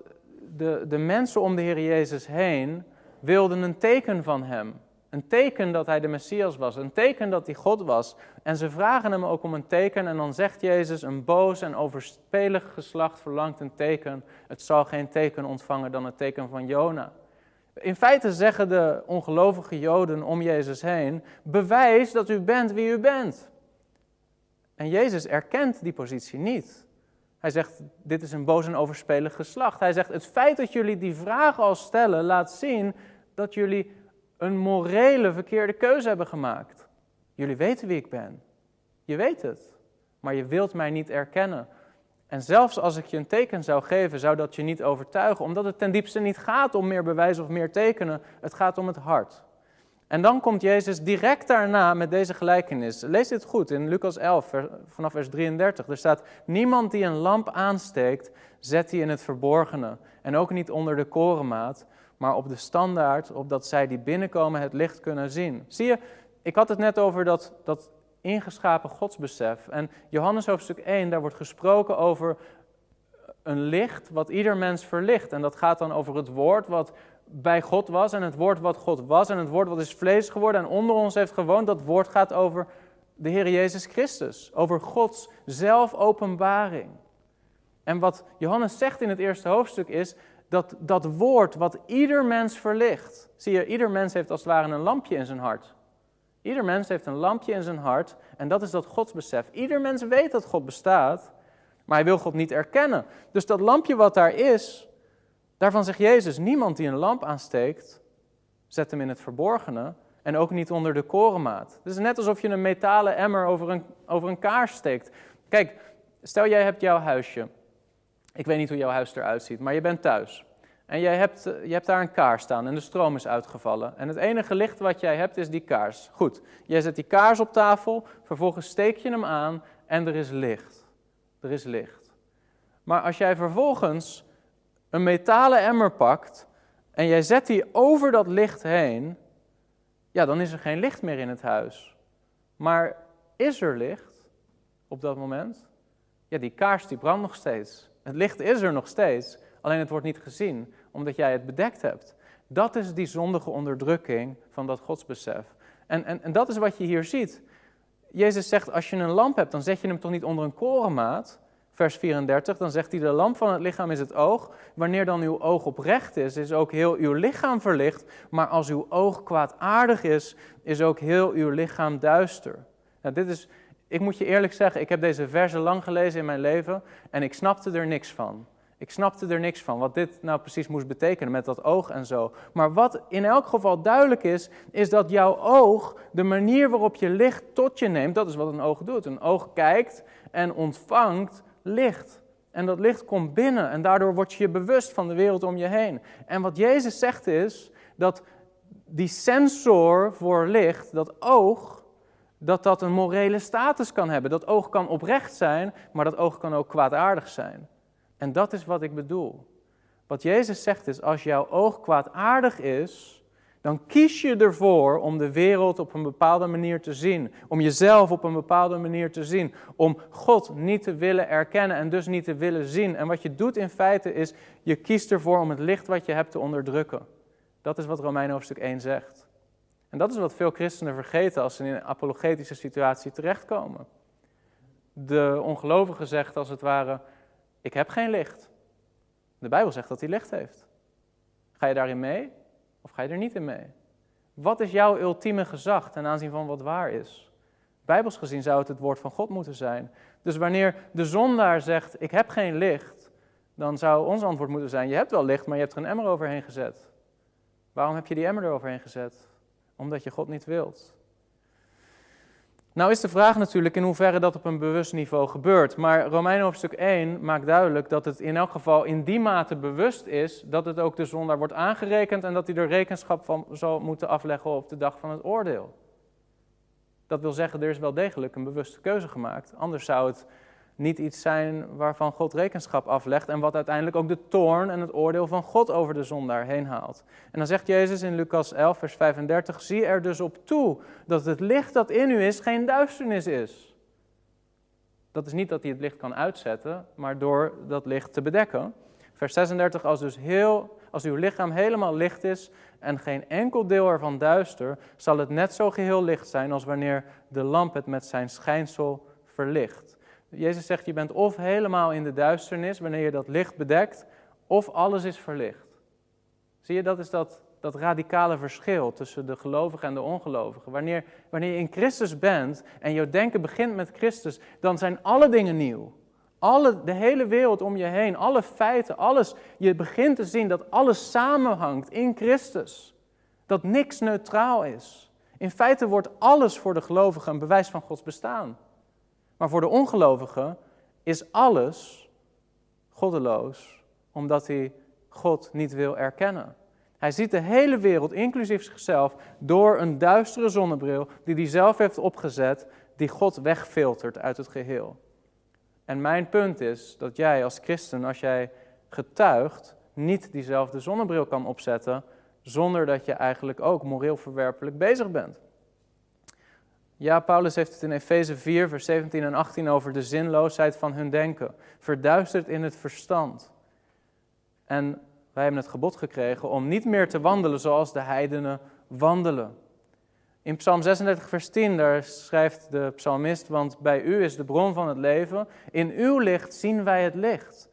de, de mensen om de Heer Jezus heen wilden een teken van hem. Een teken dat hij de Messias was, een teken dat hij God was. En ze vragen hem ook om een teken en dan zegt Jezus, een boos en overspelig geslacht verlangt een teken. Het zal geen teken ontvangen dan het teken van Jona. In feite zeggen de ongelovige Joden om Jezus heen, bewijs dat u bent wie u bent. En Jezus erkent die positie niet. Hij zegt, dit is een boos en overspelig geslacht. Hij zegt, het feit dat jullie die vraag al stellen, laat zien dat jullie een morele verkeerde keuze hebben gemaakt. Jullie weten wie ik ben. Je weet het. Maar je wilt mij niet erkennen. En zelfs als ik je een teken zou geven, zou dat je niet overtuigen. Omdat het ten diepste niet gaat om meer bewijs of meer tekenen. Het gaat om het hart. En dan komt Jezus direct daarna met deze gelijkenis. Lees dit goed in Lucas elf, vanaf vers drieëndertig. Er staat, niemand die een lamp aansteekt, zet die in het verborgene. En ook niet onder de korenmaat, maar op de standaard, opdat zij die binnenkomen het licht kunnen zien. Zie je, ik had het net over dat... dat ingeschapen godsbesef. En Johannes hoofdstuk één, daar wordt gesproken over een licht wat ieder mens verlicht. En dat gaat dan over het woord wat bij God was en het woord wat God was en het woord wat is vlees geworden en onder ons heeft gewoond. Dat woord gaat over de Heer Jezus Christus, over Gods zelfopenbaring. En wat Johannes zegt in het eerste hoofdstuk is dat dat woord wat ieder mens verlicht. Zie je, ieder mens heeft als het ware een lampje in zijn hart. Ieder mens heeft een lampje in zijn hart en dat is dat godsbesef. Ieder mens weet dat God bestaat, maar hij wil God niet erkennen. Dus dat lampje wat daar is, daarvan zegt Jezus, niemand die een lamp aansteekt, zet hem in het verborgene en ook niet onder de korenmaat. Het is net alsof je een metalen emmer over een, over een kaars steekt. Kijk, stel jij hebt jouw huisje. Ik weet niet hoe jouw huis eruit ziet, maar je bent thuis. En jij hebt, je hebt daar een kaars staan en de stroom is uitgevallen. En het enige licht wat jij hebt is die kaars. Goed, jij zet die kaars op tafel, vervolgens steek je hem aan en er is licht. Er is licht. Maar als jij vervolgens een metalen emmer pakt en jij zet die over dat licht heen, ja, dan is er geen licht meer in het huis. Maar is er licht op dat moment? Ja, die kaars die brandt nog steeds. Het licht is er nog steeds, alleen het wordt niet gezien, omdat jij het bedekt hebt. Dat is die zondige onderdrukking van dat godsbesef. En, en, en dat is wat je hier ziet. Jezus zegt, als je een lamp hebt, dan zet je hem toch niet onder een korenmaat? Vers vierendertig, dan zegt hij, de lamp van het lichaam is het oog. Wanneer dan uw oog oprecht is, is ook heel uw lichaam verlicht. Maar als uw oog kwaadaardig is, is ook heel uw lichaam duister. Nou, dit is, ik moet je eerlijk zeggen, ik heb deze verzen lang gelezen in mijn leven en ik snapte er niks van. Ik snapte er niks van, wat dit nou precies moest betekenen met dat oog en zo. Maar wat in elk geval duidelijk is, is dat jouw oog, de manier waarop je licht tot je neemt, dat is wat een oog doet. Een oog kijkt en ontvangt licht. En dat licht komt binnen en daardoor word je je bewust van de wereld om je heen. En wat Jezus zegt is dat die sensor voor licht, dat oog, dat dat een morele status kan hebben. Dat oog kan oprecht zijn, maar dat oog kan ook kwaadaardig zijn. En dat is wat ik bedoel. Wat Jezus zegt is, als jouw oog kwaadaardig is, dan kies je ervoor om de wereld op een bepaalde manier te zien. Om jezelf op een bepaalde manier te zien. Om God niet te willen erkennen en dus niet te willen zien. En wat je doet in feite is, je kiest ervoor om het licht wat je hebt te onderdrukken. Dat is wat Romeinen hoofdstuk één zegt. En dat is wat veel christenen vergeten als ze in een apologetische situatie terechtkomen. De ongelovige zegt als het ware, ik heb geen licht. De Bijbel zegt dat hij licht heeft. Ga je daarin mee? Of ga je er niet in mee? Wat is jouw ultieme gezag ten aanzien van wat waar is? Bijbels gezien zou het het woord van God moeten zijn. Dus wanneer de zondaar zegt, ik heb geen licht, dan zou ons antwoord moeten zijn, je hebt wel licht, maar je hebt er een emmer overheen gezet. Waarom heb je die emmer eroverheen gezet? Omdat je God niet wilt. Nou is de vraag natuurlijk in hoeverre dat op een bewust niveau gebeurt. Maar Romeinen hoofdstuk één maakt duidelijk dat het in elk geval in die mate bewust is dat het ook de zondaar wordt aangerekend en dat hij er rekenschap van zal moeten afleggen op de dag van het oordeel. Dat wil zeggen, er is wel degelijk een bewuste keuze gemaakt. Anders zou het niet iets zijn waarvan God rekenschap aflegt en wat uiteindelijk ook de toorn en het oordeel van God over de zondaar heen haalt. En dan zegt Jezus in Lucas elf, vers vijfendertig, zie er dus op toe dat het licht dat in u is geen duisternis is. Dat is niet dat hij het licht kan uitzetten, maar door dat licht te bedekken. Vers zesendertig, als dus heel, als uw lichaam helemaal licht is en geen enkel deel ervan duister, zal het net zo geheel licht zijn als wanneer de lamp het met zijn schijnsel verlicht. Jezus zegt, je bent of helemaal in de duisternis, wanneer je dat licht bedekt, of alles is verlicht. Zie je, dat is dat, dat radicale verschil tussen de gelovigen en de ongelovigen. Wanneer, wanneer je in Christus bent en jouw denken begint met Christus, dan zijn alle dingen nieuw. Alle, de hele wereld om je heen, alle feiten, alles. Je begint te zien dat alles samenhangt in Christus. Dat niks neutraal is. In feite wordt alles voor de gelovigen een bewijs van Gods bestaan. Maar voor de ongelovige is alles goddeloos, omdat hij God niet wil erkennen. Hij ziet de hele wereld, inclusief zichzelf, door een duistere zonnebril die hij zelf heeft opgezet, die God wegfiltert uit het geheel. En mijn punt is dat jij als christen, als jij getuigt, niet diezelfde zonnebril kan opzetten, zonder dat je eigenlijk ook moreel verwerpelijk bezig bent. Ja, Paulus heeft het in Efeze vier, vers zeventien en achttien over de zinloosheid van hun denken. Verduisterd in het verstand. En wij hebben het gebod gekregen om niet meer te wandelen zoals de heidenen wandelen. In Psalm zesendertig, vers tien, daar schrijft de psalmist, want bij u is de bron van het leven. In uw licht zien wij het licht.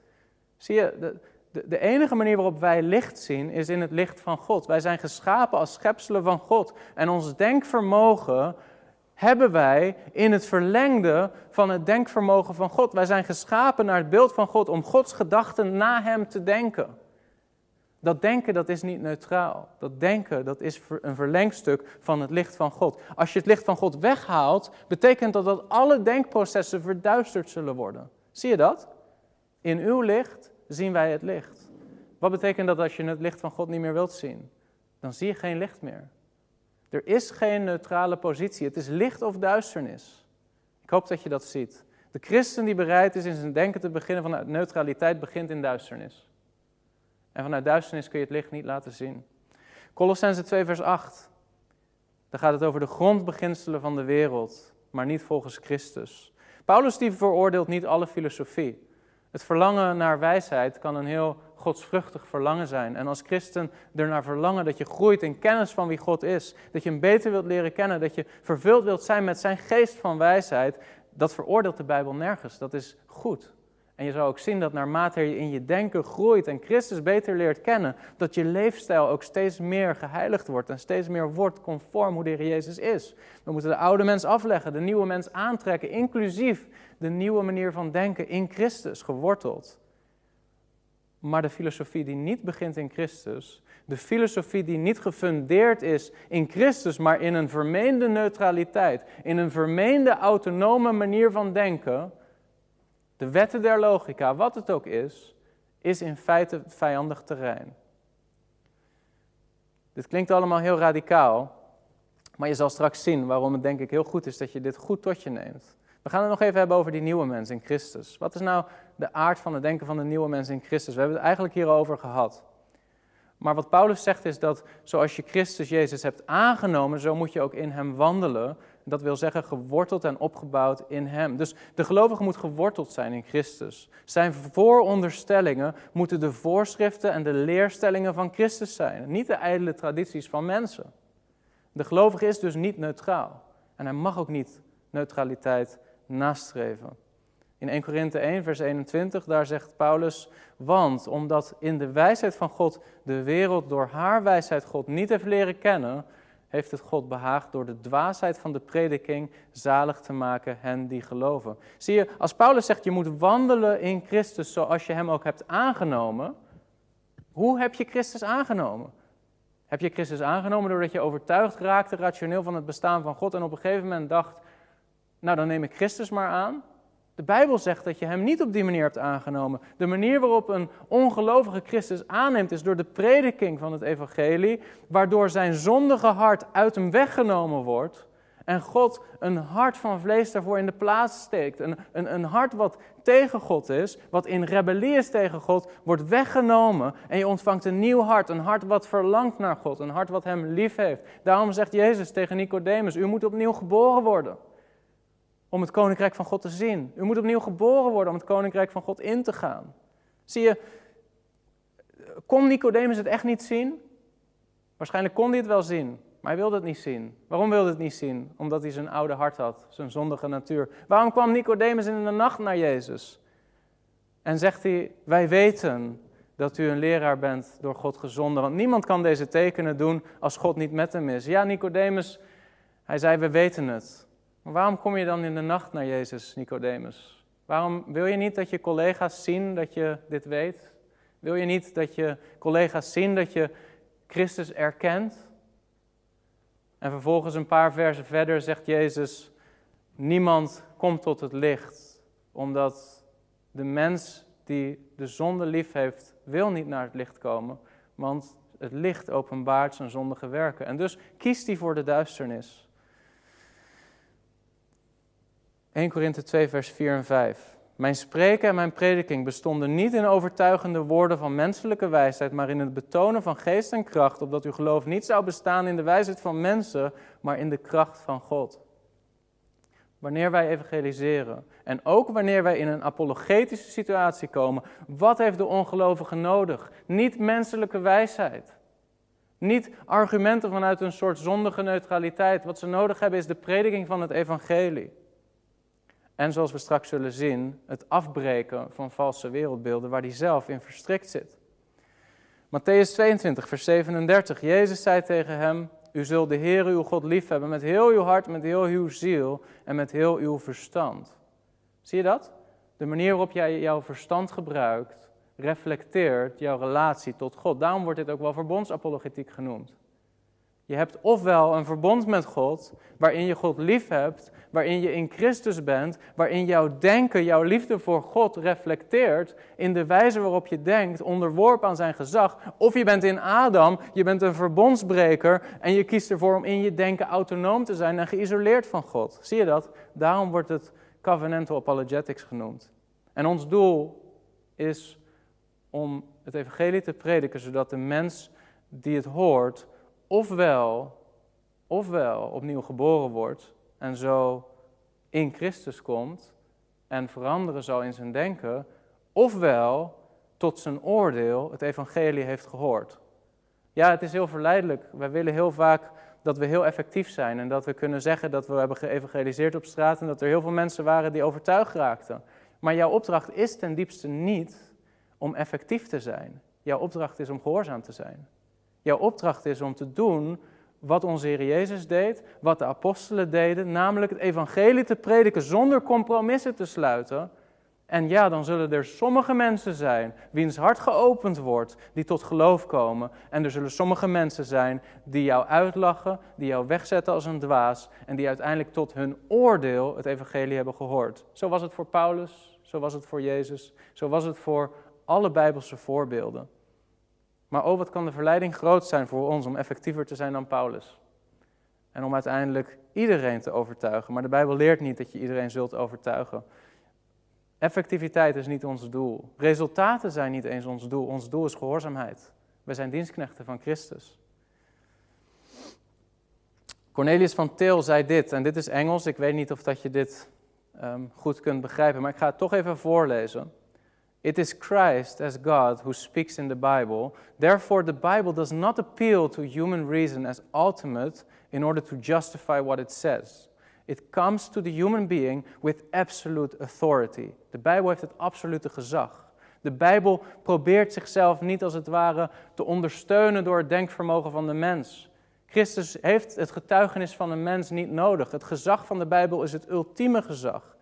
Zie je, de, de, de enige manier waarop wij licht zien is in het licht van God. Wij zijn geschapen als schepselen van God. En ons denkvermogen hebben wij in het verlengde van het denkvermogen van God. Wij zijn geschapen naar het beeld van God om Gods gedachten na hem te denken. Dat denken, dat is niet neutraal. Dat denken, dat is een verlengstuk van het licht van God. Als je het licht van God weghaalt, betekent dat dat alle denkprocessen verduisterd zullen worden. Zie je dat? In uw licht zien wij het licht. Wat betekent dat als je het licht van God niet meer wilt zien? Dan zie je geen licht meer. Er is geen neutrale positie. Het is licht of duisternis. Ik hoop dat je dat ziet. De christen die bereid is in zijn denken te beginnen vanuit neutraliteit, begint in duisternis. En vanuit duisternis kun je het licht niet laten zien. Kolossenzen twee vers acht. Daar gaat het over de grondbeginselen van de wereld, maar niet volgens Christus. Paulus die veroordeelt niet alle filosofie. Het verlangen naar wijsheid kan een heel godsvruchtig verlangen zijn. En als christen ernaar verlangen dat je groeit in kennis van wie God is, dat je hem beter wilt leren kennen, dat je vervuld wilt zijn met zijn geest van wijsheid, dat veroordeelt de Bijbel nergens. Dat is goed. En je zou ook zien dat naarmate je in je denken groeit en Christus beter leert kennen, dat je leefstijl ook steeds meer geheiligd wordt en steeds meer wordt conform hoe de Heer Jezus is. We moeten de oude mens afleggen, de nieuwe mens aantrekken, inclusief de nieuwe manier van denken in Christus geworteld. Maar de filosofie die niet begint in Christus, de filosofie die niet gefundeerd is in Christus, maar in een vermeende neutraliteit, in een vermeende autonome manier van denken, de wetten der logica, wat het ook is, is in feite vijandig terrein. Dit klinkt allemaal heel radicaal, maar je zal straks zien waarom het denk ik heel goed is dat je dit goed tot je neemt. We gaan het nog even hebben over die nieuwe mens in Christus. Wat is nou de aard van het denken van de nieuwe mens in Christus? We hebben het eigenlijk hierover gehad. Maar wat Paulus zegt is dat zoals je Christus Jezus hebt aangenomen, zo moet je ook in hem wandelen. Dat wil zeggen geworteld en opgebouwd in hem. Dus de gelovige moet geworteld zijn in Christus. Zijn vooronderstellingen moeten de voorschriften en de leerstellingen van Christus zijn. Niet de ijdele tradities van mensen. De gelovige is dus niet neutraal. En hij mag ook niet neutraliteit nastreven. In eerste Korinthe één, vers eenentwintig, daar zegt Paulus: want omdat in de wijsheid van God de wereld door haar wijsheid God niet heeft leren kennen, heeft het God behaagd door de dwaasheid van de prediking zalig te maken hen die geloven. Zie je, als Paulus zegt je moet wandelen in Christus zoals je hem ook hebt aangenomen, hoe heb je Christus aangenomen? Heb je Christus aangenomen doordat je overtuigd raakte rationeel van het bestaan van God en op een gegeven moment dacht, nou dan neem ik Christus maar aan? De Bijbel zegt dat je hem niet op die manier hebt aangenomen. De manier waarop een ongelovige Christus aanneemt is door de prediking van het evangelie, waardoor zijn zondige hart uit hem weggenomen wordt en God een hart van vlees daarvoor in de plaats steekt. Een, een, een hart wat tegen God is, wat in rebellie is tegen God, wordt weggenomen en je ontvangt een nieuw hart. Een hart wat verlangt naar God, een hart wat hem lief heeft. Daarom zegt Jezus tegen Nicodemus, u moet opnieuw geboren worden om het koninkrijk van God te zien. U moet opnieuw geboren worden om het koninkrijk van God in te gaan. Zie je, kon Nicodemus het echt niet zien? Waarschijnlijk kon hij het wel zien, maar hij wilde het niet zien. Waarom wilde het niet zien? Omdat hij zijn oude hart had, zijn zondige natuur. Waarom kwam Nicodemus in de nacht naar Jezus? En zegt hij, wij weten dat u een leraar bent door God gezonden, want niemand kan deze tekenen doen als God niet met hem is. Ja, Nicodemus, hij zei, we weten het. Maar waarom kom je dan in de nacht naar Jezus, Nicodemus? Waarom wil je niet dat je collega's zien dat je dit weet? Wil je niet dat je collega's zien dat je Christus erkent? En vervolgens een paar versen verder zegt Jezus, niemand komt tot het licht, omdat de mens die de zonde lief heeft, wil niet naar het licht komen, want het licht openbaart zijn zondige werken. En dus kiest hij voor de duisternis. eerste Korinthe twee vers vier en vijf. Mijn spreken en mijn prediking bestonden niet in overtuigende woorden van menselijke wijsheid, maar in het betonen van geest en kracht, opdat uw geloof niet zou bestaan in de wijsheid van mensen, maar in de kracht van God. Wanneer wij evangeliseren en ook wanneer wij in een apologetische situatie komen, wat heeft de ongelovige nodig? Niet menselijke wijsheid. Niet argumenten vanuit een soort zondige neutraliteit. Wat ze nodig hebben is de prediking van het evangelie. En zoals we straks zullen zien, het afbreken van valse wereldbeelden waar hij zelf in verstrikt zit. Mattheüs tweeëntwintig, vers zevenendertig. Jezus zei tegen hem, u zult de Heere uw God liefhebben met heel uw hart, met heel uw ziel en met heel uw verstand. Zie je dat? De manier waarop jij jouw verstand gebruikt, reflecteert jouw relatie tot God. Daarom wordt dit ook wel verbondsapologetiek genoemd. Je hebt ofwel een verbond met God, waarin je God lief hebt, waarin je in Christus bent, waarin jouw denken, jouw liefde voor God reflecteert in de wijze waarop je denkt, onderworpen aan zijn gezag. Of je bent in Adam, je bent een verbondsbreker en je kiest ervoor om in je denken autonoom te zijn en geïsoleerd van God. Zie je dat? Daarom wordt het covenantal apologetics genoemd. En ons doel is om het evangelie te prediken, zodat de mens die het hoort, ofwel, ofwel opnieuw geboren wordt en zo in Christus komt en veranderen zal in zijn denken, ofwel tot zijn oordeel het evangelie heeft gehoord. Ja, het is heel verleidelijk. Wij willen heel vaak dat we heel effectief zijn en dat we kunnen zeggen dat we hebben geëvangeliseerd op straat en dat er heel veel mensen waren die overtuigd raakten. Maar jouw opdracht is ten diepste niet om effectief te zijn. Jouw opdracht is om gehoorzaam te zijn. Jouw opdracht is om te doen wat onze Heer Jezus deed, wat de apostelen deden, namelijk het evangelie te prediken zonder compromissen te sluiten. En ja, dan zullen er sommige mensen zijn wiens hart geopend wordt, die tot geloof komen. En er zullen sommige mensen zijn die jou uitlachen, die jou wegzetten als een dwaas en die uiteindelijk tot hun oordeel het evangelie hebben gehoord. Zo was het voor Paulus, zo was het voor Jezus, zo was het voor alle Bijbelse voorbeelden. Maar oh, wat kan de verleiding groot zijn voor ons om effectiever te zijn dan Paulus. En om uiteindelijk iedereen te overtuigen. Maar de Bijbel leert niet dat je iedereen zult overtuigen. Effectiviteit is niet ons doel. Resultaten zijn niet eens ons doel. Ons doel is gehoorzaamheid. Wij zijn dienstknechten van Christus. Cornelius van Til zei dit, en dit is Engels. Ik weet niet of dat je dit um, goed kunt begrijpen, maar ik ga het toch even voorlezen. It is Christ as God who speaks in the Bible. Therefore, the Bible does not appeal to human reason as ultimate in order to justify what it says. It comes to the human being with absolute authority. De Bijbel heeft het absolute gezag. De Bijbel probeert zichzelf niet als het ware te ondersteunen door het denkvermogen van de mens. Christus heeft het getuigenis van de mens niet nodig. Het gezag van de Bijbel is het ultieme gezag.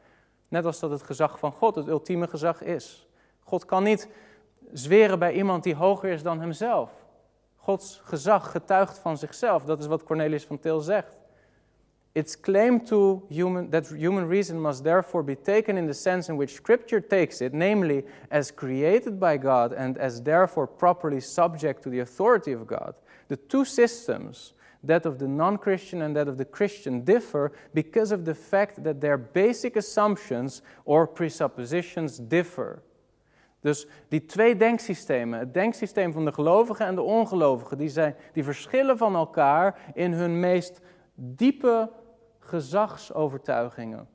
Net als dat het gezag van God het ultieme gezag is. God kan niet zweren bij iemand die hoger is dan hemzelf. Gods gezag getuigt van zichzelf. Dat is wat Cornelius van Til zegt. Its claim to human, that human reason must therefore be taken in the sense in which Scripture takes it, namely as created by God and as therefore properly subject to the authority of God. The two systems, that of the non-Christian and that of the Christian, differ because of the fact that their basic assumptions or presuppositions differ. Dus die twee denksystemen, het denksysteem van de gelovigen en de ongelovigen, die, zijn, die verschillen van elkaar in hun meest diepe gezagsovertuigingen.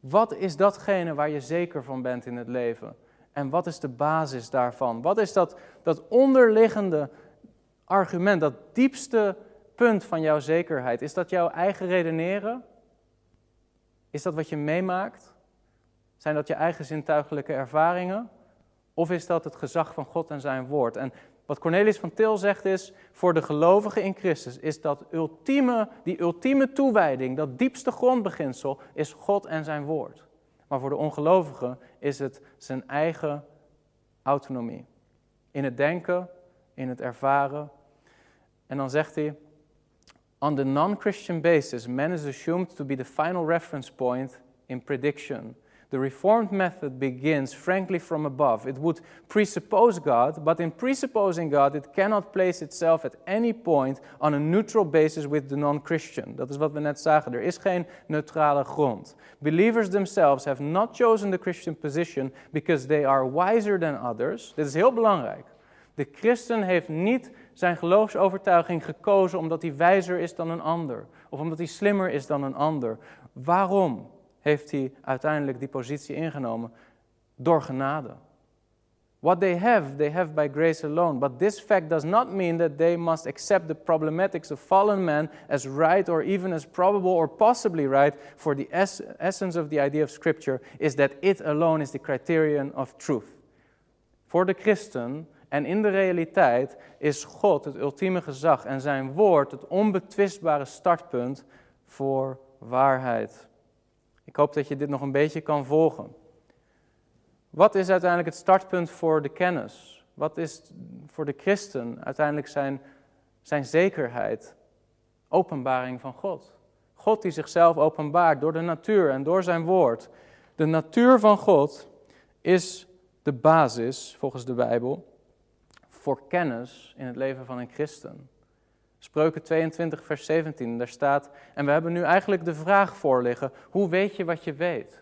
Wat is datgene waar je zeker van bent in het leven? En wat is de basis daarvan? Wat is dat, dat onderliggende argument, dat diepste punt van jouw zekerheid? Is dat jouw eigen redeneren? Is dat wat je meemaakt? Zijn dat je eigen zintuigelijke ervaringen? Of is dat het gezag van God en zijn woord? En wat Cornelius van Til zegt is, voor de gelovigen in Christus is dat ultieme, die ultieme toewijding, dat diepste grondbeginsel, is God en zijn woord. Maar voor de ongelovigen is het zijn eigen autonomie. In het denken, in het ervaren. En dan zegt hij, on the non-Christian basis, man is assumed to be the final reference point in prediction. The Reformed method begins, frankly, from above. It would presuppose God, but in presupposing God, it cannot place itself at any point on a neutral basis with the non-Christian. Dat is wat we net zagen. Er is geen neutrale grond. Believers themselves have not chosen the Christian position because they are wiser than others. Dit is heel belangrijk. De christen heeft niet zijn geloofsovertuiging gekozen omdat hij wijzer is dan een ander. Of omdat hij slimmer is dan een ander. Waarom heeft hij uiteindelijk die positie ingenomen? Door genade. What they have, they have by grace alone. But this fact does not mean that they must accept the problematics of fallen man as right or even as probable or possibly right, for the es- essence of the idea of Scripture is that it alone is the criterion of truth. Voor de christen en in de realiteit is God het ultieme gezag en zijn woord het onbetwistbare startpunt voor waarheid. Ik hoop dat je dit nog een beetje kan volgen. Wat is uiteindelijk het startpunt voor de kennis? Wat is voor de christen uiteindelijk zijn, zijn zekerheid? Openbaring van God. God die zichzelf openbaart door de natuur en door zijn woord. De natuur van God is de basis, volgens de Bijbel, voor kennis in het leven van een christen. Spreuken tweeëntwintig vers zeventien, daar staat, en we hebben nu eigenlijk de vraag voor liggen, hoe weet je wat je weet?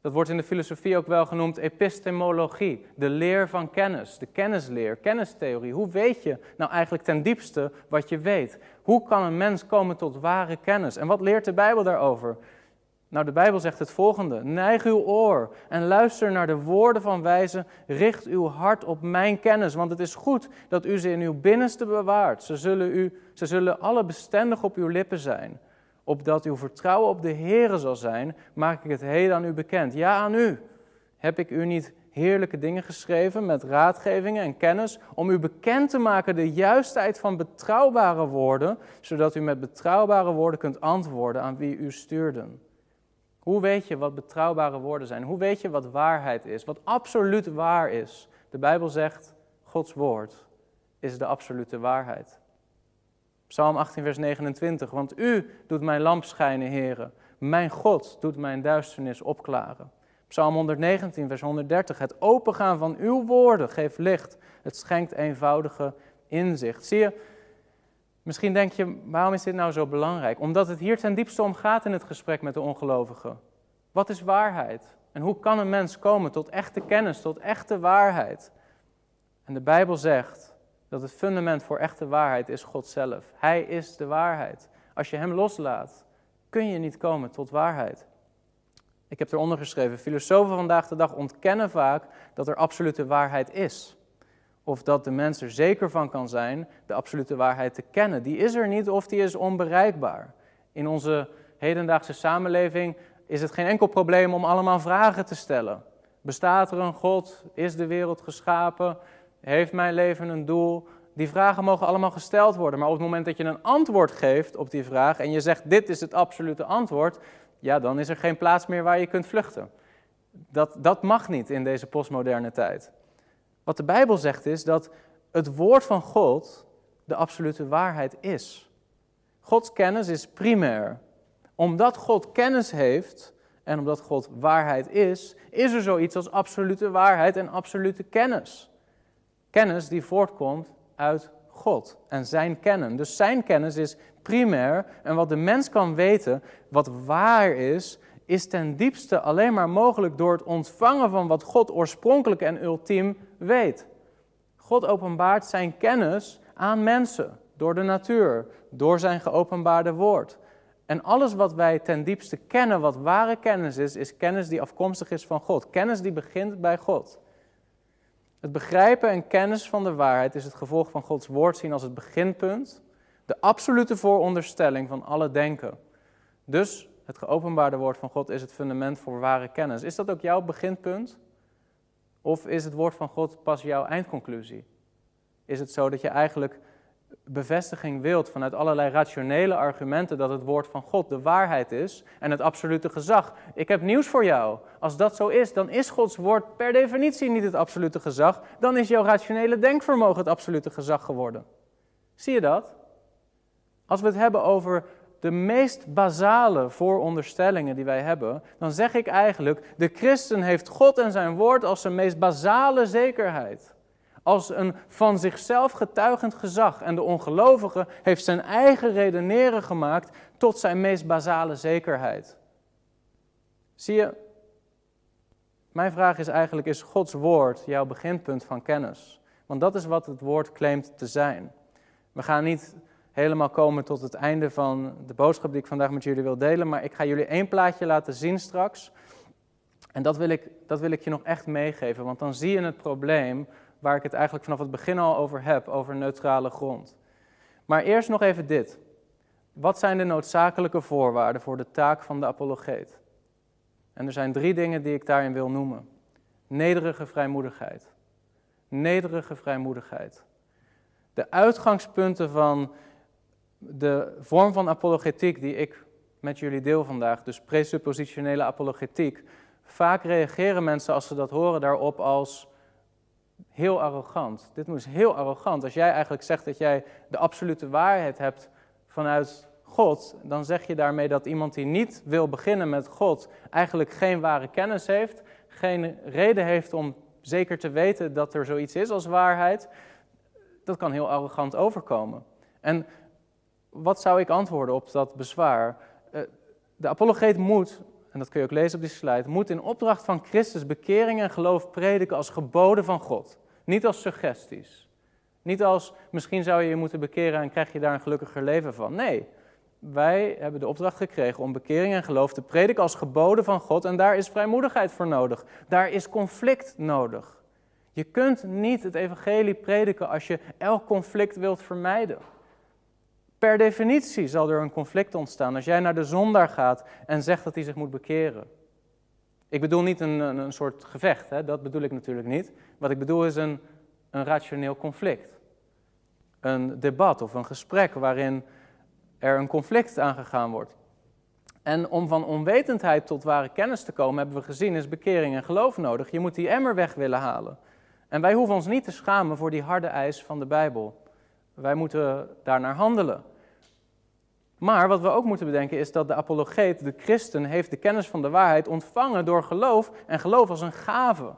Dat wordt in de filosofie ook wel genoemd epistemologie, de leer van kennis, de kennisleer, kennistheorie. Hoe weet je nou eigenlijk ten diepste wat je weet? Hoe kan een mens komen tot ware kennis? En wat leert de Bijbel daarover? Nou, de Bijbel zegt het volgende. Neig uw oor en luister naar de woorden van wijzen. Richt uw hart op mijn kennis, want het is goed dat u ze in uw binnenste bewaart. Ze zullen, u, ze zullen alle bestendig op uw lippen zijn. Opdat uw vertrouwen op de Heere zal zijn, maak ik het heden aan u bekend. Ja, aan u. Heb ik u niet heerlijke dingen geschreven met raadgevingen en kennis, om u bekend te maken de juistheid van betrouwbare woorden, zodat u met betrouwbare woorden kunt antwoorden aan wie u stuurden. Hoe weet je wat betrouwbare woorden zijn? Hoe weet je wat waarheid is? Wat absoluut waar is? De Bijbel zegt, Gods woord is de absolute waarheid. Psalm achttien vers negenentwintig, want u doet mijn lamp schijnen, Heere. Mijn God doet mijn duisternis opklaren. Psalm honderdnegentien vers honderddertig, het opengaan van uw woorden geeft licht. Het schenkt eenvoudige inzicht. Zie je? Misschien denk je, waarom is dit nou zo belangrijk? Omdat het hier ten diepste om gaat in het gesprek met de ongelovigen. Wat is waarheid? En hoe kan een mens komen tot echte kennis, tot echte waarheid? En de Bijbel zegt dat het fundament voor echte waarheid is God zelf. Hij is de waarheid. Als je hem loslaat, kun je niet komen tot waarheid. Ik heb eronder geschreven, filosofen vandaag de dag ontkennen vaak dat er absolute waarheid is. Of dat de mens er zeker van kan zijn de absolute waarheid te kennen. Die is er niet of die is onbereikbaar. In onze hedendaagse samenleving is het geen enkel probleem om allemaal vragen te stellen. Bestaat er een God? Is de wereld geschapen? Heeft mijn leven een doel? Die vragen mogen allemaal gesteld worden. Maar op het moment dat je een antwoord geeft op die vraag en je zegt dit is het absolute antwoord, ja, dan is er geen plaats meer waar je kunt vluchten. Dat, dat mag niet in deze postmoderne tijd. Wat de Bijbel zegt is dat het woord van God de absolute waarheid is. Gods kennis is primair. Omdat God kennis heeft en omdat God waarheid is, is er zoiets als absolute waarheid en absolute kennis. Kennis die voortkomt uit God en zijn kennen. Dus zijn kennis is primair en wat de mens kan weten, wat waar is, is ten diepste alleen maar mogelijk door het ontvangen van wat God oorspronkelijk en ultiem weet. God openbaart zijn kennis aan mensen, door de natuur, door zijn geopenbaarde woord. En alles wat wij ten diepste kennen, wat ware kennis is, is kennis die afkomstig is van God. Kennis die begint bij God. Het begrijpen en kennis van de waarheid is het gevolg van Gods woord zien als het beginpunt, de absolute vooronderstelling van alle denken. Dus het geopenbaarde woord van God is het fundament voor ware kennis. Is dat ook jouw beginpunt? Of is het woord van God pas jouw eindconclusie? Is het zo dat je eigenlijk bevestiging wilt vanuit allerlei rationele argumenten dat het woord van God de waarheid is en het absolute gezag? Ik heb nieuws voor jou. Als dat zo is, dan is Gods woord per definitie niet het absolute gezag. Dan is jouw rationele denkvermogen het absolute gezag geworden. Zie je dat? Als we het hebben over de meest basale vooronderstellingen die wij hebben, dan zeg ik eigenlijk, de christen heeft God en zijn woord als zijn meest basale zekerheid. Als een van zichzelf getuigend gezag. En de ongelovige heeft zijn eigen redeneren gemaakt tot zijn meest basale zekerheid. Zie je, mijn vraag is eigenlijk, is Gods woord jouw beginpunt van kennis? Want dat is wat het woord claimt te zijn. We gaan niet helemaal komen tot het einde van de boodschap die ik vandaag met jullie wil delen. Maar ik ga jullie één plaatje laten zien straks. En dat wil ik, dat wil ik je nog echt meegeven. Want dan zie je het probleem waar ik het eigenlijk vanaf het begin al over heb. Over neutrale grond. Maar eerst nog even dit. Wat zijn de noodzakelijke voorwaarden voor de taak van de apologeet? En er zijn drie dingen die ik daarin wil noemen. Nederige vrijmoedigheid. Nederige vrijmoedigheid. De uitgangspunten van de vorm van apologetiek die ik met jullie deel vandaag, dus presuppositionele apologetiek, vaak reageren mensen als ze dat horen daarop als heel arrogant. Dit is heel arrogant. Als jij eigenlijk zegt dat jij de absolute waarheid hebt vanuit God, dan zeg je daarmee dat iemand die niet wil beginnen met God eigenlijk geen ware kennis heeft, geen reden heeft om zeker te weten dat er zoiets is als waarheid. Dat kan heel arrogant overkomen. En wat zou ik antwoorden op dat bezwaar? De apologeet moet, en dat kun je ook lezen op die slide, moet in opdracht van Christus bekering en geloof prediken als geboden van God. Niet als suggesties. Niet als, misschien zou je je moeten bekeren en krijg je daar een gelukkiger leven van. Nee, wij hebben de opdracht gekregen om bekering en geloof te prediken als geboden van God. En daar is vrijmoedigheid voor nodig. Daar is conflict nodig. Je kunt niet het evangelie prediken als je elk conflict wilt vermijden. Per definitie zal er een conflict ontstaan als jij naar de zondaar gaat en zegt dat hij zich moet bekeren. Ik bedoel niet een, een, een soort gevecht, hè? Dat bedoel ik natuurlijk niet. Wat ik bedoel is een, een rationeel conflict. Een debat of een gesprek waarin er een conflict aangegaan wordt. En om van onwetendheid tot ware kennis te komen, hebben we gezien, is bekering en geloof nodig. Je moet die emmer weg willen halen. En wij hoeven ons niet te schamen voor die harde eis van de Bijbel. Wij moeten daarnaar handelen. Maar wat we ook moeten bedenken is dat de apologeet, de christen, heeft de kennis van de waarheid ontvangen door geloof en geloof als een gave.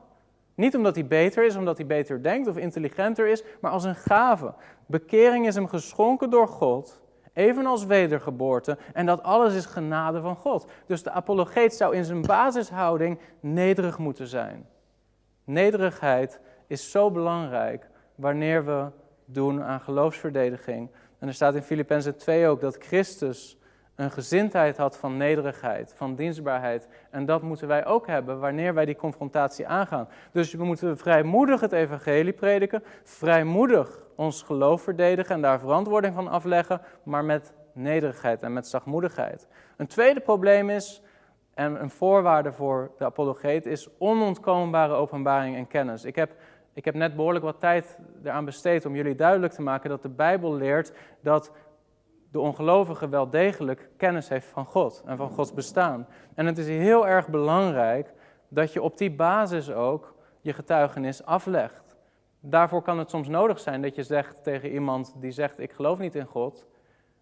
Niet omdat hij beter is, omdat hij beter denkt of intelligenter is, maar als een gave. Bekering is hem geschonken door God, evenals wedergeboorte, en dat alles is genade van God. Dus de apologeet zou in zijn basishouding nederig moeten zijn. Nederigheid is zo belangrijk wanneer we doen aan geloofsverdediging. En er staat in Filippenzen twee ook dat Christus een gezindheid had van nederigheid, van dienstbaarheid. En dat moeten wij ook hebben wanneer wij die confrontatie aangaan. Dus we moeten vrijmoedig het evangelie prediken, vrijmoedig ons geloof verdedigen en daar verantwoording van afleggen, maar met nederigheid en met zachtmoedigheid. Een tweede probleem is, en een voorwaarde voor de apologeet, is onontkoombare openbaring en kennis. Ik heb... Ik heb net behoorlijk wat tijd eraan besteed om jullie duidelijk te maken dat de Bijbel leert dat de ongelovige wel degelijk kennis heeft van God en van Gods bestaan. En het is heel erg belangrijk dat je op die basis ook je getuigenis aflegt. Daarvoor kan het soms nodig zijn dat je zegt tegen iemand die zegt, ik geloof niet in God.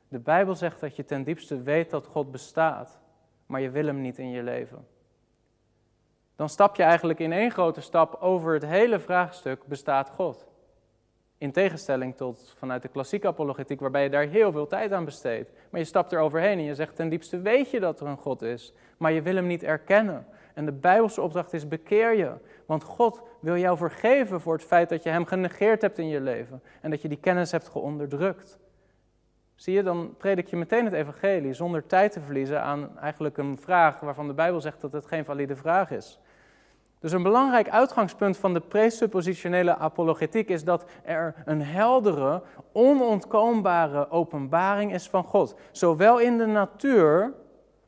De Bijbel zegt dat je ten diepste weet dat God bestaat, maar je wil hem niet in je leven. Dan stap je eigenlijk in één grote stap over het hele vraagstuk, bestaat God? In tegenstelling tot vanuit de klassieke apologetiek, waarbij je daar heel veel tijd aan besteedt. Maar je stapt er overheen en je zegt, ten diepste weet je dat er een God is, maar je wil hem niet erkennen. En de Bijbelse opdracht is, bekeer je. Want God wil jou vergeven voor het feit dat je hem genegeerd hebt in je leven. En dat je die kennis hebt geonderdrukt. Zie je, dan predik je meteen het evangelie zonder tijd te verliezen aan eigenlijk een vraag waarvan de Bijbel zegt dat het geen valide vraag is. Dus een belangrijk uitgangspunt van de presuppositionele apologetiek is dat er een heldere, onontkoombare openbaring is van God. Zowel in de natuur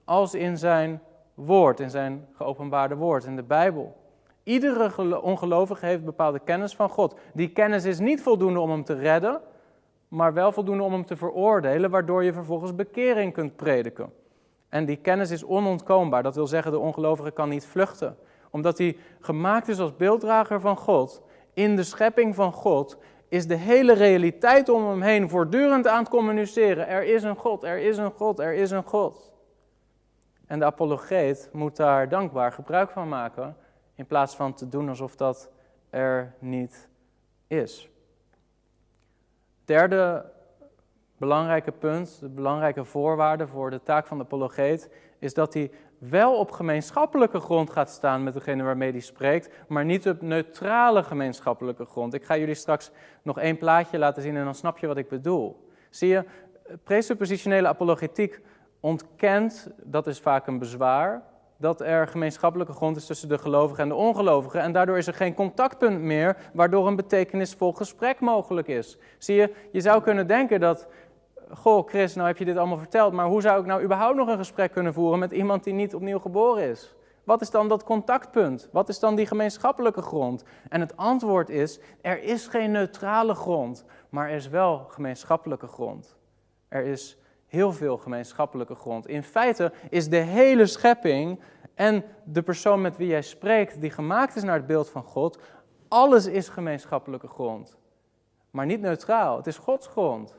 als in zijn woord, in zijn geopenbaarde woord, in de Bijbel. Iedere ongelovige heeft bepaalde kennis van God. Die kennis is niet voldoende om hem te redden, maar wel voldoende om hem te veroordelen, waardoor je vervolgens bekering kunt prediken. En die kennis is onontkoombaar. Dat wil zeggen, de ongelovige kan niet vluchten. Omdat hij gemaakt is als beelddrager van God, in de schepping van God, is de hele realiteit om hem heen voortdurend aan het communiceren. Er is een God, er is een God, er is een God. En de apologeet moet daar dankbaar gebruik van maken, in plaats van te doen alsof dat er niet is. Derde belangrijke punt, de belangrijke voorwaarde voor de taak van de apologeet, is dat hij wel op gemeenschappelijke grond gaat staan met degene waarmee hij spreekt, maar niet op neutrale gemeenschappelijke grond. Ik ga jullie straks nog één plaatje laten zien en dan snap je wat ik bedoel. Zie je, presuppositionele apologetiek ontkent, dat is vaak een bezwaar, dat er gemeenschappelijke grond is tussen de gelovigen en de ongelovigen. En daardoor is er geen contactpunt meer, waardoor een betekenisvol gesprek mogelijk is. Zie je, je zou kunnen denken dat, goh Chris, nou heb je dit allemaal verteld, maar hoe zou ik nou überhaupt nog een gesprek kunnen voeren met iemand die niet opnieuw geboren is? Wat is dan dat contactpunt? Wat is dan die gemeenschappelijke grond? En het antwoord is, er is geen neutrale grond, maar er is wel gemeenschappelijke grond. Er is heel veel gemeenschappelijke grond. In feite is de hele schepping en de persoon met wie jij spreekt, die gemaakt is naar het beeld van God, alles is gemeenschappelijke grond. Maar niet neutraal, het is Gods grond.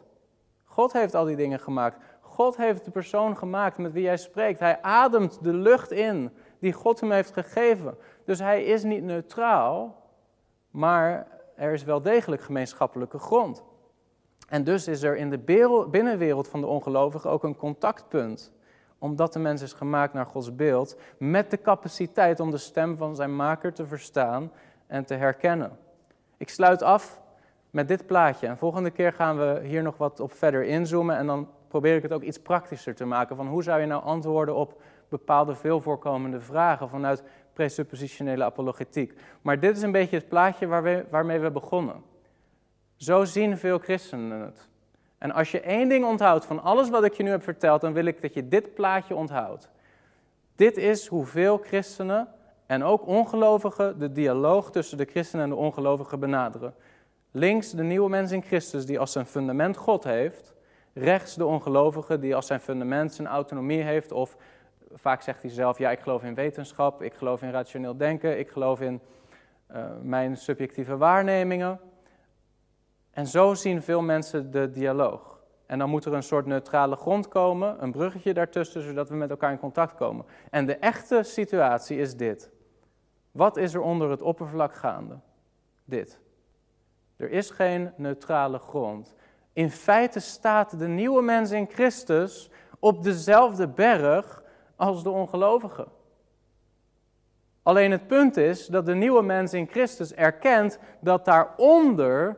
God heeft al die dingen gemaakt. God heeft de persoon gemaakt met wie jij spreekt. Hij ademt de lucht in die God hem heeft gegeven. Dus hij is niet neutraal, maar er is wel degelijk gemeenschappelijke grond. En dus is er in de binnenwereld van de ongelovigen ook een contactpunt. Omdat de mens is gemaakt naar Gods beeld, met de capaciteit om de stem van zijn maker te verstaan en te herkennen. Ik sluit af met dit plaatje. En volgende keer gaan we hier nog wat op verder inzoomen en dan probeer ik het ook iets praktischer te maken. Van hoe zou je nou antwoorden op bepaalde veel voorkomende vragen vanuit presuppositionele apologetiek. Maar dit is een beetje het plaatje waar we, waarmee we begonnen. Zo zien veel christenen het. En als je één ding onthoudt van alles wat ik je nu heb verteld, dan wil ik dat je dit plaatje onthoudt. Dit is hoeveel christenen en ook ongelovigen de dialoog tussen de christenen en de ongelovigen benaderen. Links de nieuwe mens in Christus die als zijn fundament God heeft. Rechts de ongelovige die als zijn fundament zijn autonomie heeft. Of vaak zegt hij zelf, ja ik geloof in wetenschap, ik geloof in rationeel denken, ik geloof in uh, mijn subjectieve waarnemingen. En zo zien veel mensen de dialoog. En dan moet er een soort neutrale grond komen, een bruggetje daartussen, zodat we met elkaar in contact komen. En de echte situatie is dit. Wat is er onder het oppervlak gaande? Dit. Er is geen neutrale grond. In feite staat de nieuwe mens in Christus op dezelfde berg als de ongelovige. Alleen het punt is dat de nieuwe mens in Christus erkent dat daaronder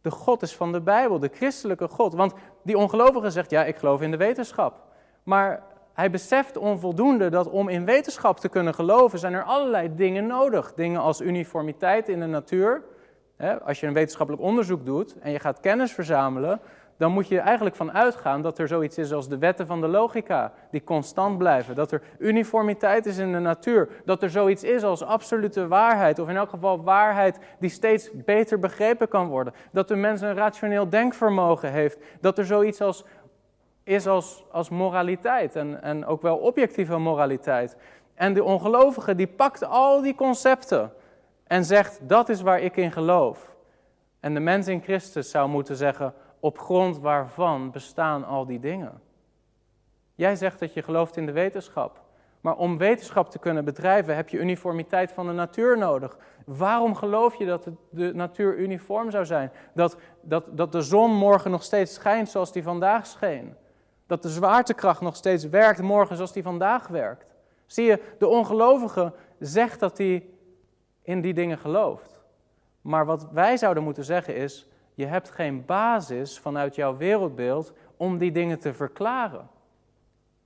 de God is van de Bijbel, de christelijke God. Want die ongelovige zegt, ja, ik geloof in de wetenschap. Maar hij beseft onvoldoende dat om in wetenschap te kunnen geloven, zijn er allerlei dingen nodig. Dingen als uniformiteit in de natuur. Als je een wetenschappelijk onderzoek doet en je gaat kennis verzamelen, dan moet je er eigenlijk van uitgaan dat er zoiets is als de wetten van de logica, die constant blijven. Dat er uniformiteit is in de natuur. Dat er zoiets is als absolute waarheid, of in elk geval waarheid die steeds beter begrepen kan worden. Dat de mens een rationeel denkvermogen heeft. Dat er zoiets als, is als, als moraliteit en, en ook wel objectieve moraliteit. En de ongelovige die pakt al die concepten en zegt, dat is waar ik in geloof. En de mens in Christus zou moeten zeggen, op grond waarvan bestaan al die dingen? Jij zegt dat je gelooft in de wetenschap. Maar om wetenschap te kunnen bedrijven heb je uniformiteit van de natuur nodig. Waarom geloof je dat de natuur uniform zou zijn? Dat, dat, dat de zon morgen nog steeds schijnt zoals die vandaag scheen. Dat de zwaartekracht nog steeds werkt morgen zoals die vandaag werkt. Zie je, de ongelovige zegt dat hij in die dingen gelooft. Maar wat wij zouden moeten zeggen is, je hebt geen basis vanuit jouw wereldbeeld om die dingen te verklaren.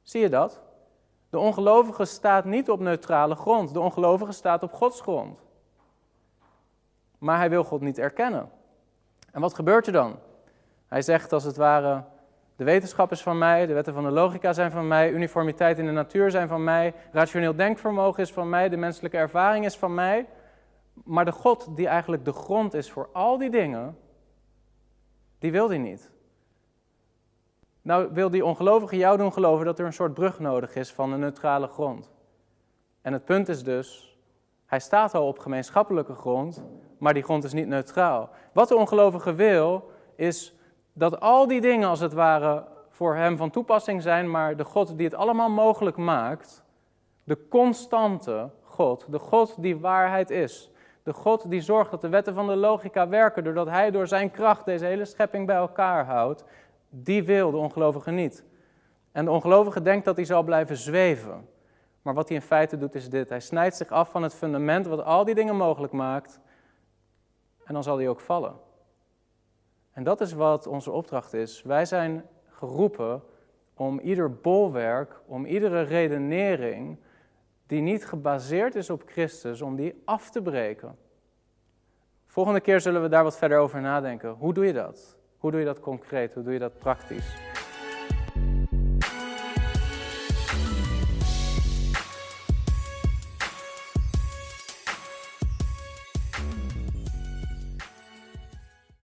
Zie je dat? De ongelovige staat niet op neutrale grond. De ongelovige staat op Gods grond. Maar hij wil God niet erkennen. En wat gebeurt er dan? Hij zegt als het ware, de wetenschap is van mij, de wetten van de logica zijn van mij, uniformiteit in de natuur zijn van mij, rationeel denkvermogen is van mij, de menselijke ervaring is van mij. Maar de God die eigenlijk de grond is voor al die dingen, die wil hij niet. Nou wil die ongelovige jou doen geloven dat er een soort brug nodig is van een neutrale grond. En het punt is dus, hij staat al op gemeenschappelijke grond, maar die grond is niet neutraal. Wat de ongelovige wil, is dat al die dingen als het ware voor hem van toepassing zijn, maar de God die het allemaal mogelijk maakt, de constante God, de God die waarheid is, de God die zorgt dat de wetten van de logica werken, doordat hij door zijn kracht deze hele schepping bij elkaar houdt, die wil de ongelovige niet. En de ongelovige denkt dat hij zal blijven zweven. Maar wat hij in feite doet is dit. Hij snijdt zich af van het fundament wat al die dingen mogelijk maakt. En dan zal hij ook vallen. En dat is wat onze opdracht is. Wij zijn geroepen om ieder bolwerk, om iedere redenering die niet gebaseerd is op Christus, om die af te breken. Volgende keer zullen we daar wat verder over nadenken. Hoe doe je dat? Hoe doe je dat concreet? Hoe doe je dat praktisch?